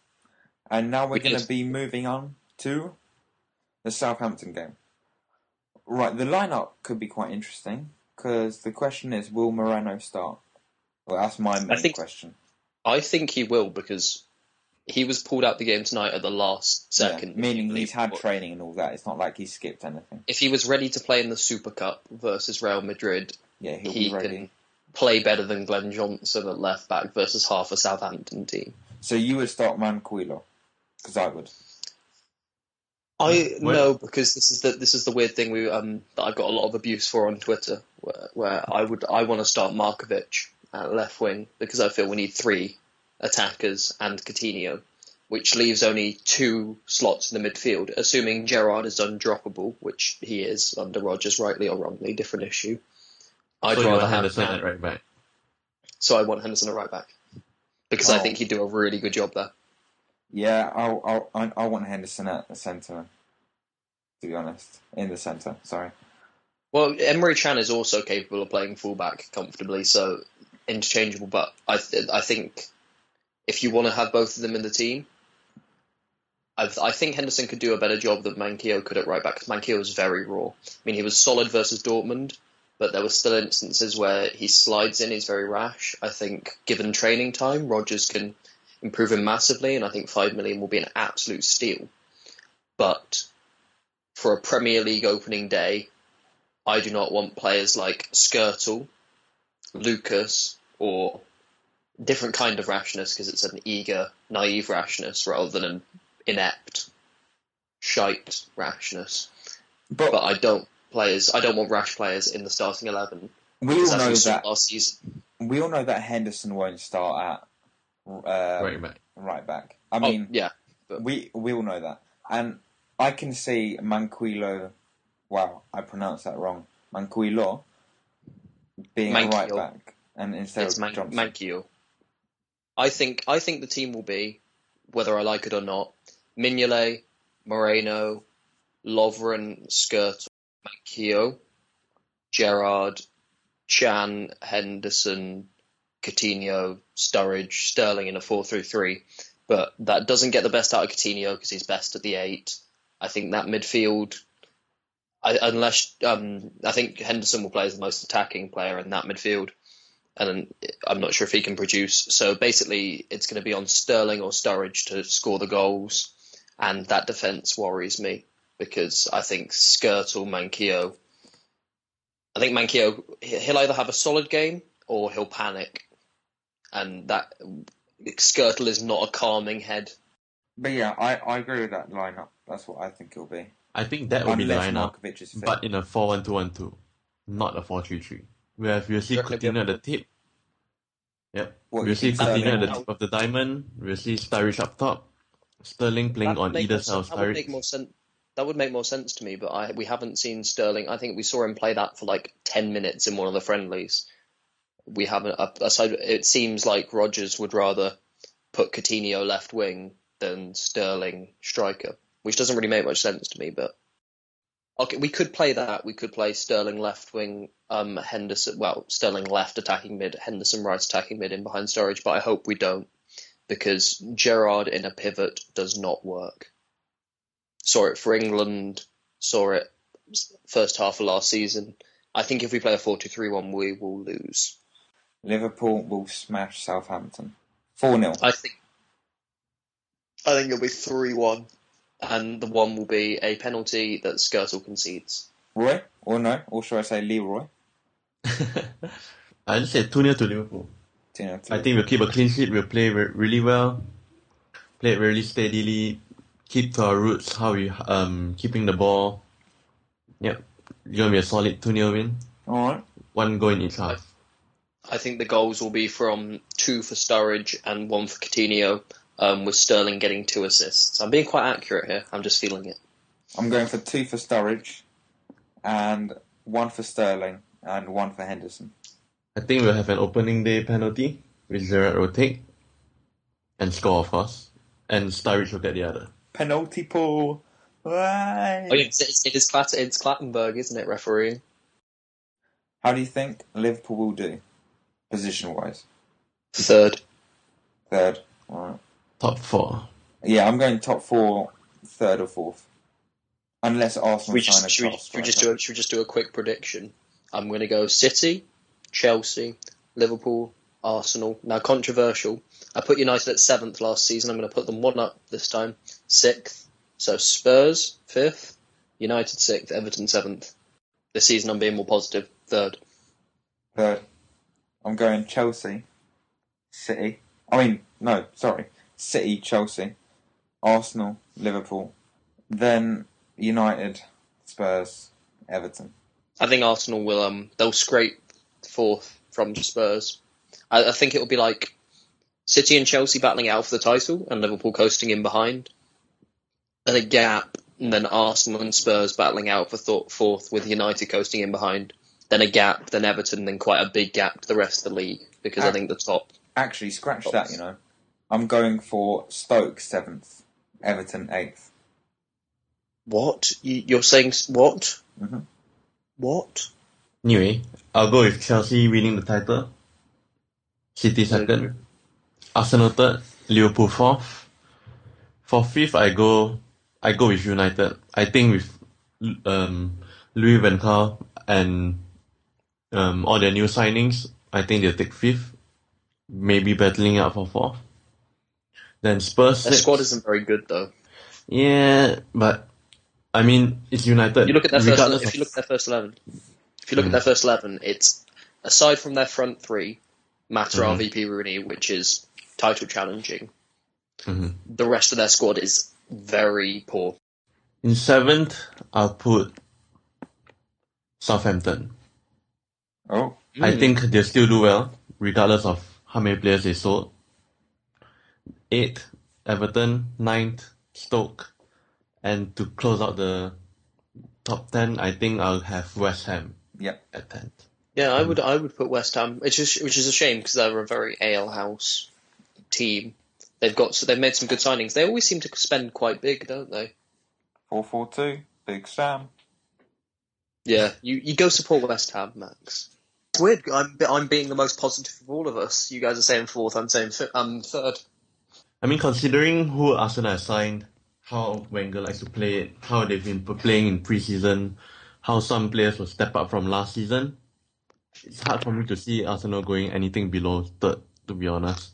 And now we're going to be moving on to the Southampton game. Right, the lineup could be quite interesting, because the question is, will Moreno start? Well, that's my main question. I think he will, because he was pulled out the game tonight at the last second. Yeah, meaning he's had training and all that. It's not like he skipped anything. If he was ready to play in the Super Cup versus Real Madrid, yeah, he can play better than Glenn Johnson at left back versus half a Southampton team. So you would start Manquillo? Because I would. No, because this is the weird thing that I got a lot of abuse for on Twitter, where I want to start Markovic at left wing, because I feel we need three attackers and Coutinho, which leaves only two slots in the midfield, assuming Gerrard is undroppable, which he is under Rodgers, rightly or wrongly, different issue. I'd rather have Henderson at right back. So I want Henderson at right back, because I think he'd do a really good job there. Yeah, I want Henderson at the centre, to be honest. In the centre, sorry. Well, Emre Can is also capable of playing fullback comfortably, so interchangeable, but I think if you want to have both of them in the team, I think Henderson could do a better job than Manquillo could at right back, because Manquillo was very raw. I mean, he was solid versus Dortmund, but there were still instances where he slides in, he's very rash. I think given training time, Rodgers can improve him massively, and I think $5 million will be an absolute steal. But for a Premier League opening day, I do not want players like Škrtel, Lucas, or different kind of rashness, because it's an eager, naive rashness rather than an inept, shite rashness. But I don't want rash players in the starting 11. We all know that Henderson won't start at right back. I mean, we all know that, and I can see Manquillo. Wow, I pronounced that wrong. Manquillo being Manquillo. Right back, and instead it's of Johnson. Manquillo. I think the team will be, whether I like it or not, Mignolet, Moreno, Lovren, Škrtel, Manquillo, Gerrard, Chan, Henderson, Coutinho, Sturridge, Sterling in a 4-3-3. But that doesn't get the best out of Coutinho because he's best at the 8. I think that midfield, I think Henderson will play as the most attacking player in that midfield. And I'm not sure if he can produce. So basically, it's going to be on Sterling or Sturridge to score the goals. And that defence worries me because I think Manquillo, he'll either have a solid game or he'll panic. And that Škrtel is not a calming head. But yeah, I agree with that lineup. That's what I think it'll be. I think that will be the lineup, but in a 4-1-2-1-2, not a 4-3-3. We'll see Coutinho at the tip. Yep. We'll see Coutinho at the tip of the diamond. We'll see Sturridge up top. Sterling playing on either side of Sturridge. That would make more sense to me, but we haven't seen Sterling. I think we saw him play that for like 10 minutes in one of the friendlies. We haven't. It seems like Rodgers would rather put Coutinho left wing than Sterling striker, which doesn't really make much sense to me, but... Okay, we could play that. We could play Sterling left wing, Henderson... Well, Sterling left attacking mid, Henderson right attacking mid in behind Sturridge, but I hope we don't, because Gerrard in a pivot does not work. Saw it for England, saw it first half of last season. I think if we play a 4-2-3-1, we will lose. Liverpool will smash Southampton. 4-0. I think it'll be 3-1. And the one will be a penalty that Škrtel concedes. Roy? Or no? Or should I say Leroy? I just said 2-0 to Liverpool. 2-0 to I think we'll keep a clean sheet. We'll play really well. Play it really steadily. Keep to our roots, how we keeping the ball. Yep. It's going to be a solid 2-0 win. Alright. One goal in each half. I think the goals will be from 2 for Sturridge and 1 for Coutinho. With Sterling getting 2 assists. I'm being quite accurate here. I'm just feeling it. I'm going for 2 for Sturridge, and 1 for Sterling, and 1 for Henderson. I think we'll have an opening day penalty, which Gerrard will take, and score, of course. And Sturridge will get the other. Penalty pool! Right. Oh, yeah, it's Clattenburg, isn't it, refereeing? How do you think Liverpool will do, position-wise? Third, alright. Top 4. Yeah, I'm going top 4, third or 4th. Unless Arsenal sign a top striker. Should we just do a quick prediction? I'm going to go City, Chelsea, Liverpool, Arsenal. Now, controversial. I put United at 7th last season. I'm going to put them 1 up this time. 6th. So Spurs, 5th. United, 6th. Everton, 7th. This season, I'm being more positive. Third. I'm going Chelsea, City. I mean, no, sorry. City, Chelsea, Arsenal, Liverpool, then United, Spurs, Everton. I think Arsenal will they'll scrape 4th from Spurs. I think it will be like City and Chelsea battling out for the title and Liverpool coasting in behind, and a gap, and then Arsenal and Spurs battling out for 4th with United coasting in behind, then a gap, then Everton, then quite a big gap to the rest of the league because I think the top. Actually, scratch that, you know. I'm going for Stoke 7th, Everton 8th. What? You're saying what? Mm-hmm. What? Anyway, I'll go with Chelsea winning the title, City 2nd, Arsenal 3rd, Liverpool 4th. For 5th, I go with United. I think with Louis Van Gaal and all their new signings, I think they'll take 5th, maybe battling out for 4th. Then Spurs. Their squad isn't very good, though. Yeah, but I mean, it's United. If you look at their first 11, it's aside from their front 3, Mata, VP Rooney, which is title challenging. Mm-hmm. The rest of their squad is very poor. In 7th, I'll put Southampton. Oh. I think they still do well, regardless of how many players they sold. 8th, Everton, 9th, Stoke, and to close out the top 10, I think I'll have West Ham at 10th. Yeah, I would put West Ham, which is a shame because they're a very alehouse team. They've made some good signings. They always seem to spend quite big, don't they? 4-4-2, Big Sam. Yeah, you go support West Ham, Max. It's weird. I'm being the most positive of all of us. You guys are saying 4th. I'm saying third. I mean, considering who Arsenal has signed, how Wenger likes to play it, how they've been playing in pre-season, how some players will step up from last season, it's hard for me to see Arsenal going anything below third, to be honest.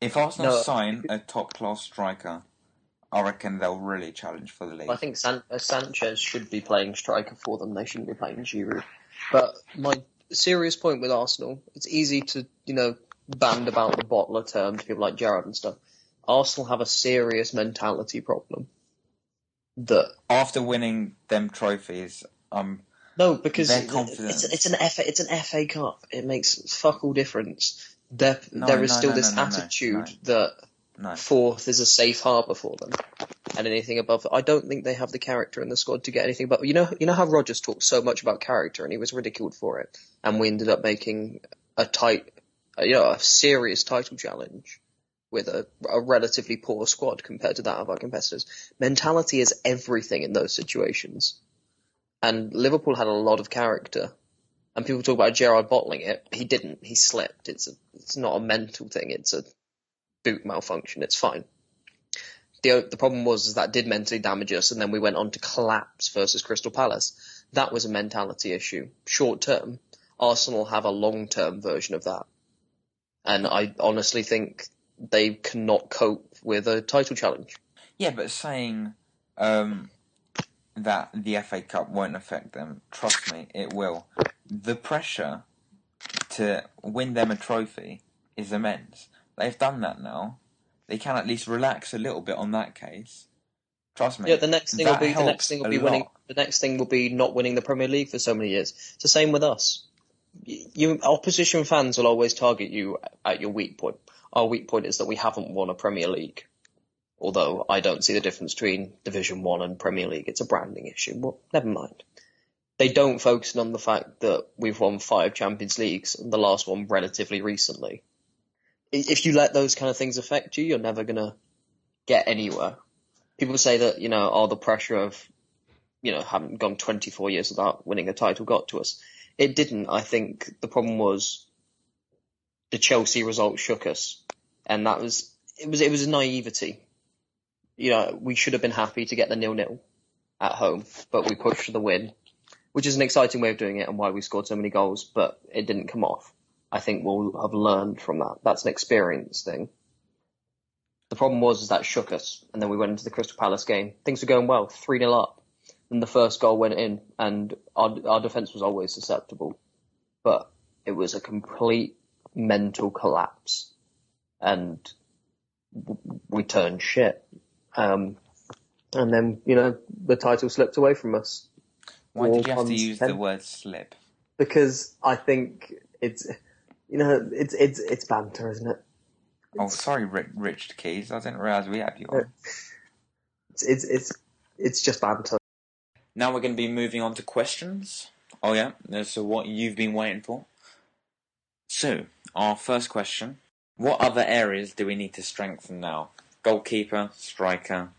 If Arsenal sign a top-class striker, I reckon they'll really challenge for the league. I think Sanchez should be playing striker for them. They shouldn't be playing Giroud. But my serious point with Arsenal, it's easy to, band about the bottler term to people like Gerrard and stuff. Arsenal have a serious mentality problem. That after winning them trophies, no, because their confidence. It's an FA Cup. It makes fuck all difference. There is still this attitude that 4th is a safe harbour for them, and anything above that, I don't think they have the character in the squad to get anything. But you know how Rodgers talked so much about character, and he was ridiculed for it, and we ended up making a serious title challenge with a relatively poor squad compared to that of our competitors. Mentality is everything in those situations. And Liverpool had a lot of character. And people talk about Gerrard bottling it. He didn't. He slipped. It's not a mental thing. It's a boot malfunction. It's fine. The problem was that did mentally damage us, and then we went on to collapse versus Crystal Palace. That was a mentality issue. Short term. Arsenal have a long-term version of that. And I honestly think they cannot cope with a title challenge. Yeah, but saying that the FA Cup won't affect them, trust me, it will. The pressure to win them a trophy is immense. They've done that now. They can at least relax a little bit on that case. Trust me. Yeah, the next thing will be not winning the Premier League for so many years. It's the same with us. Opposition fans will always target you at your weak point. Our weak point is that we haven't won a Premier League. Although I don't see the difference between Division 1 and Premier League. It's a branding issue. Well, never mind. They don't focus on the fact that we've won 5 Champions Leagues, and the last one relatively recently. If you let those kind of things affect you, you're never going to get anywhere. People say that, the pressure of, having gone 24 years without winning a title got to us. It didn't. I think the problem was the Chelsea result shook us, and that was it was a naivety. We should have been happy to get the 0-0 at home, but we pushed for the win, which is an exciting way of doing it and why we scored so many goals, but it didn't come off. I think we'll have learned from that. That's an experience thing. The problem was that shook us, and then we went into the Crystal Palace game. Things were going well, 3-0 up. And the first goal went in, and our defence was always susceptible. But it was a complete mental collapse. And we turned shit. And then, the title slipped away from us. Why did you have to use the word slip? Because I think it's banter, isn't it? Oh, sorry, Richard Keys. I didn't realise we had you on. It's just banter. Now we're going to be moving on to questions. Oh yeah, so what you've been waiting for. So, our first question. What other areas do we need to strengthen now? Goalkeeper, striker,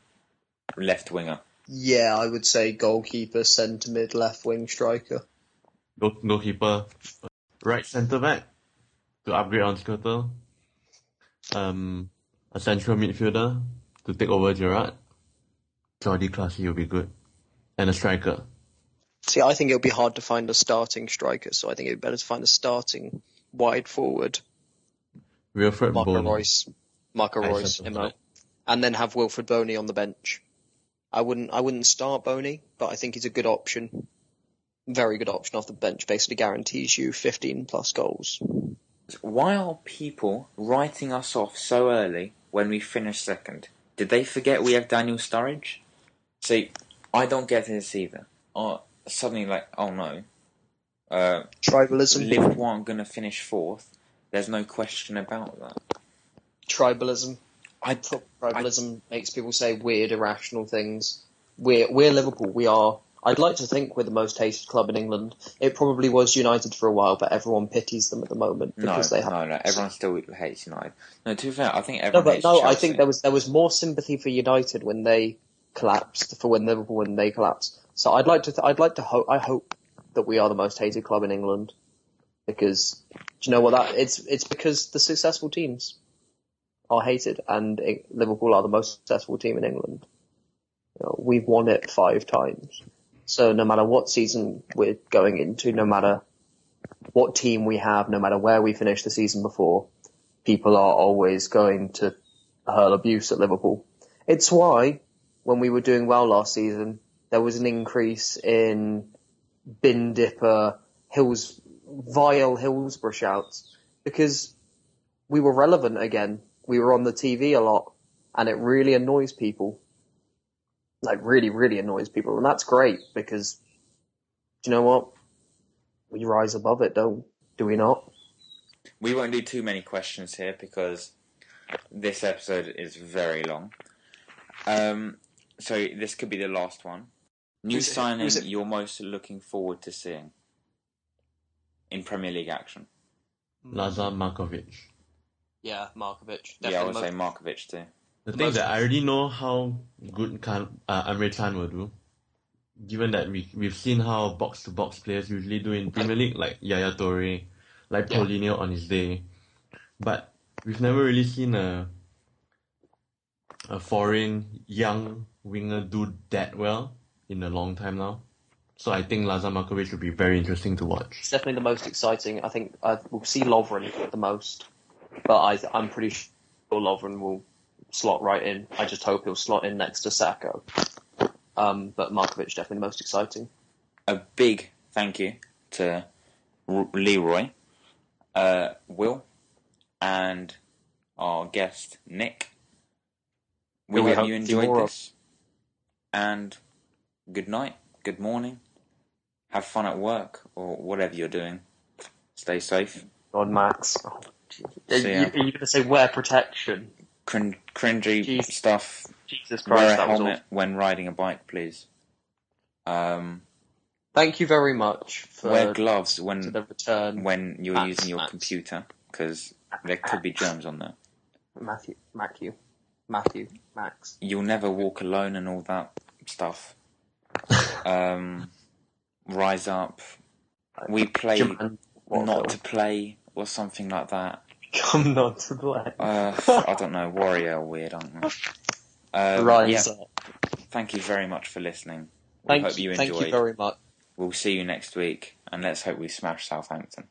left winger. Yeah, I would say goalkeeper, centre mid, left wing, striker. Goalkeeper, right centre back to upgrade on Škrtel. A central midfielder to take over Gerrard. Jordi Clasie will be good. And a striker. See, I think it'll be hard to find a starting striker, so I think it'd be better to find a starting wide forward. Wilfred Boney. Marco Royce, and then have Wilfred Boney on the bench. I wouldn't start Boney, but I think he's a good option. Very good option off the bench. Basically guarantees you 15+ goals. Why are people writing us off so early when we finish second? Did they forget we have Daniel Sturridge? See, I don't get this either. suddenly like, oh no. Tribalism. Liverpool aren't going to finish fourth. There's no question about that. Tribalism. Tribalism makes people say weird, irrational things. We're Liverpool. We are. I'd like to think we're the most hated club in England. It probably was United for a while, but everyone pities them at the moment because they have. No, everyone still hates United. No, to be fair, I think everyone. Chelsea. I think there was more sympathy for United when they collapsed for when Liverpool when they collapsed. So I hope that we are the most hated club in England because do you know what that it's because the successful teams are hated and Liverpool are the most successful team in England. You know, we've won it 5 times. So no matter what season we're going into, no matter what team we have, no matter where we finished the season before, people are always going to hurl abuse at Liverpool. It's why when we were doing well last season, there was an increase in bin dipper, vile Hillsborough shouts because we were relevant again. We were on the TV a lot and it really annoys people. Like really, really annoys people. And that's great because do you know what? We rise above it, do we not? We won't do too many questions here because this episode is very long. So this could be the last one. New signing you're most looking forward to seeing in Premier League action? Lazar Markovic. Yeah, Markovic. Definitely. Yeah, I would say Markovic too. The thing is that I already know how good Emre Can will do, given that we've seen how box-to-box players usually do in Premier League, like Yaya Toure, like Paulinho on his day. But we've never really seen a foreign young winger do that well in a long time now. So I think Lazar Markovic will be very interesting to watch. It's definitely the most exciting. I think we'll see Lovren the most, but I'm pretty sure Lovren will slot right in. I just hope he'll slot in next to Sakho. But Markovic definitely the most exciting. A big thank you to Leroy, Will, and our guest Nick. We hope you enjoyed this. And good night, good morning. Have fun at work or whatever you're doing. Stay safe. God, Max. Oh, you're going to say wear protection. Cringy Jesus. Stuff. Jesus Christ, wear a helmet when riding a bike, please. Thank you very much. Wear gloves when you're using your computer because there could be germs on there. Matthew, Max. You'll never walk alone and all that stuff. Rise up. We play not to play or something like that. Come not to play. I don't know. Warrior weird, aren't we? Rise up. Thank you very much for listening. We hope you enjoyed. Thank you very much. We'll see you next week, and let's hope we smash Southampton.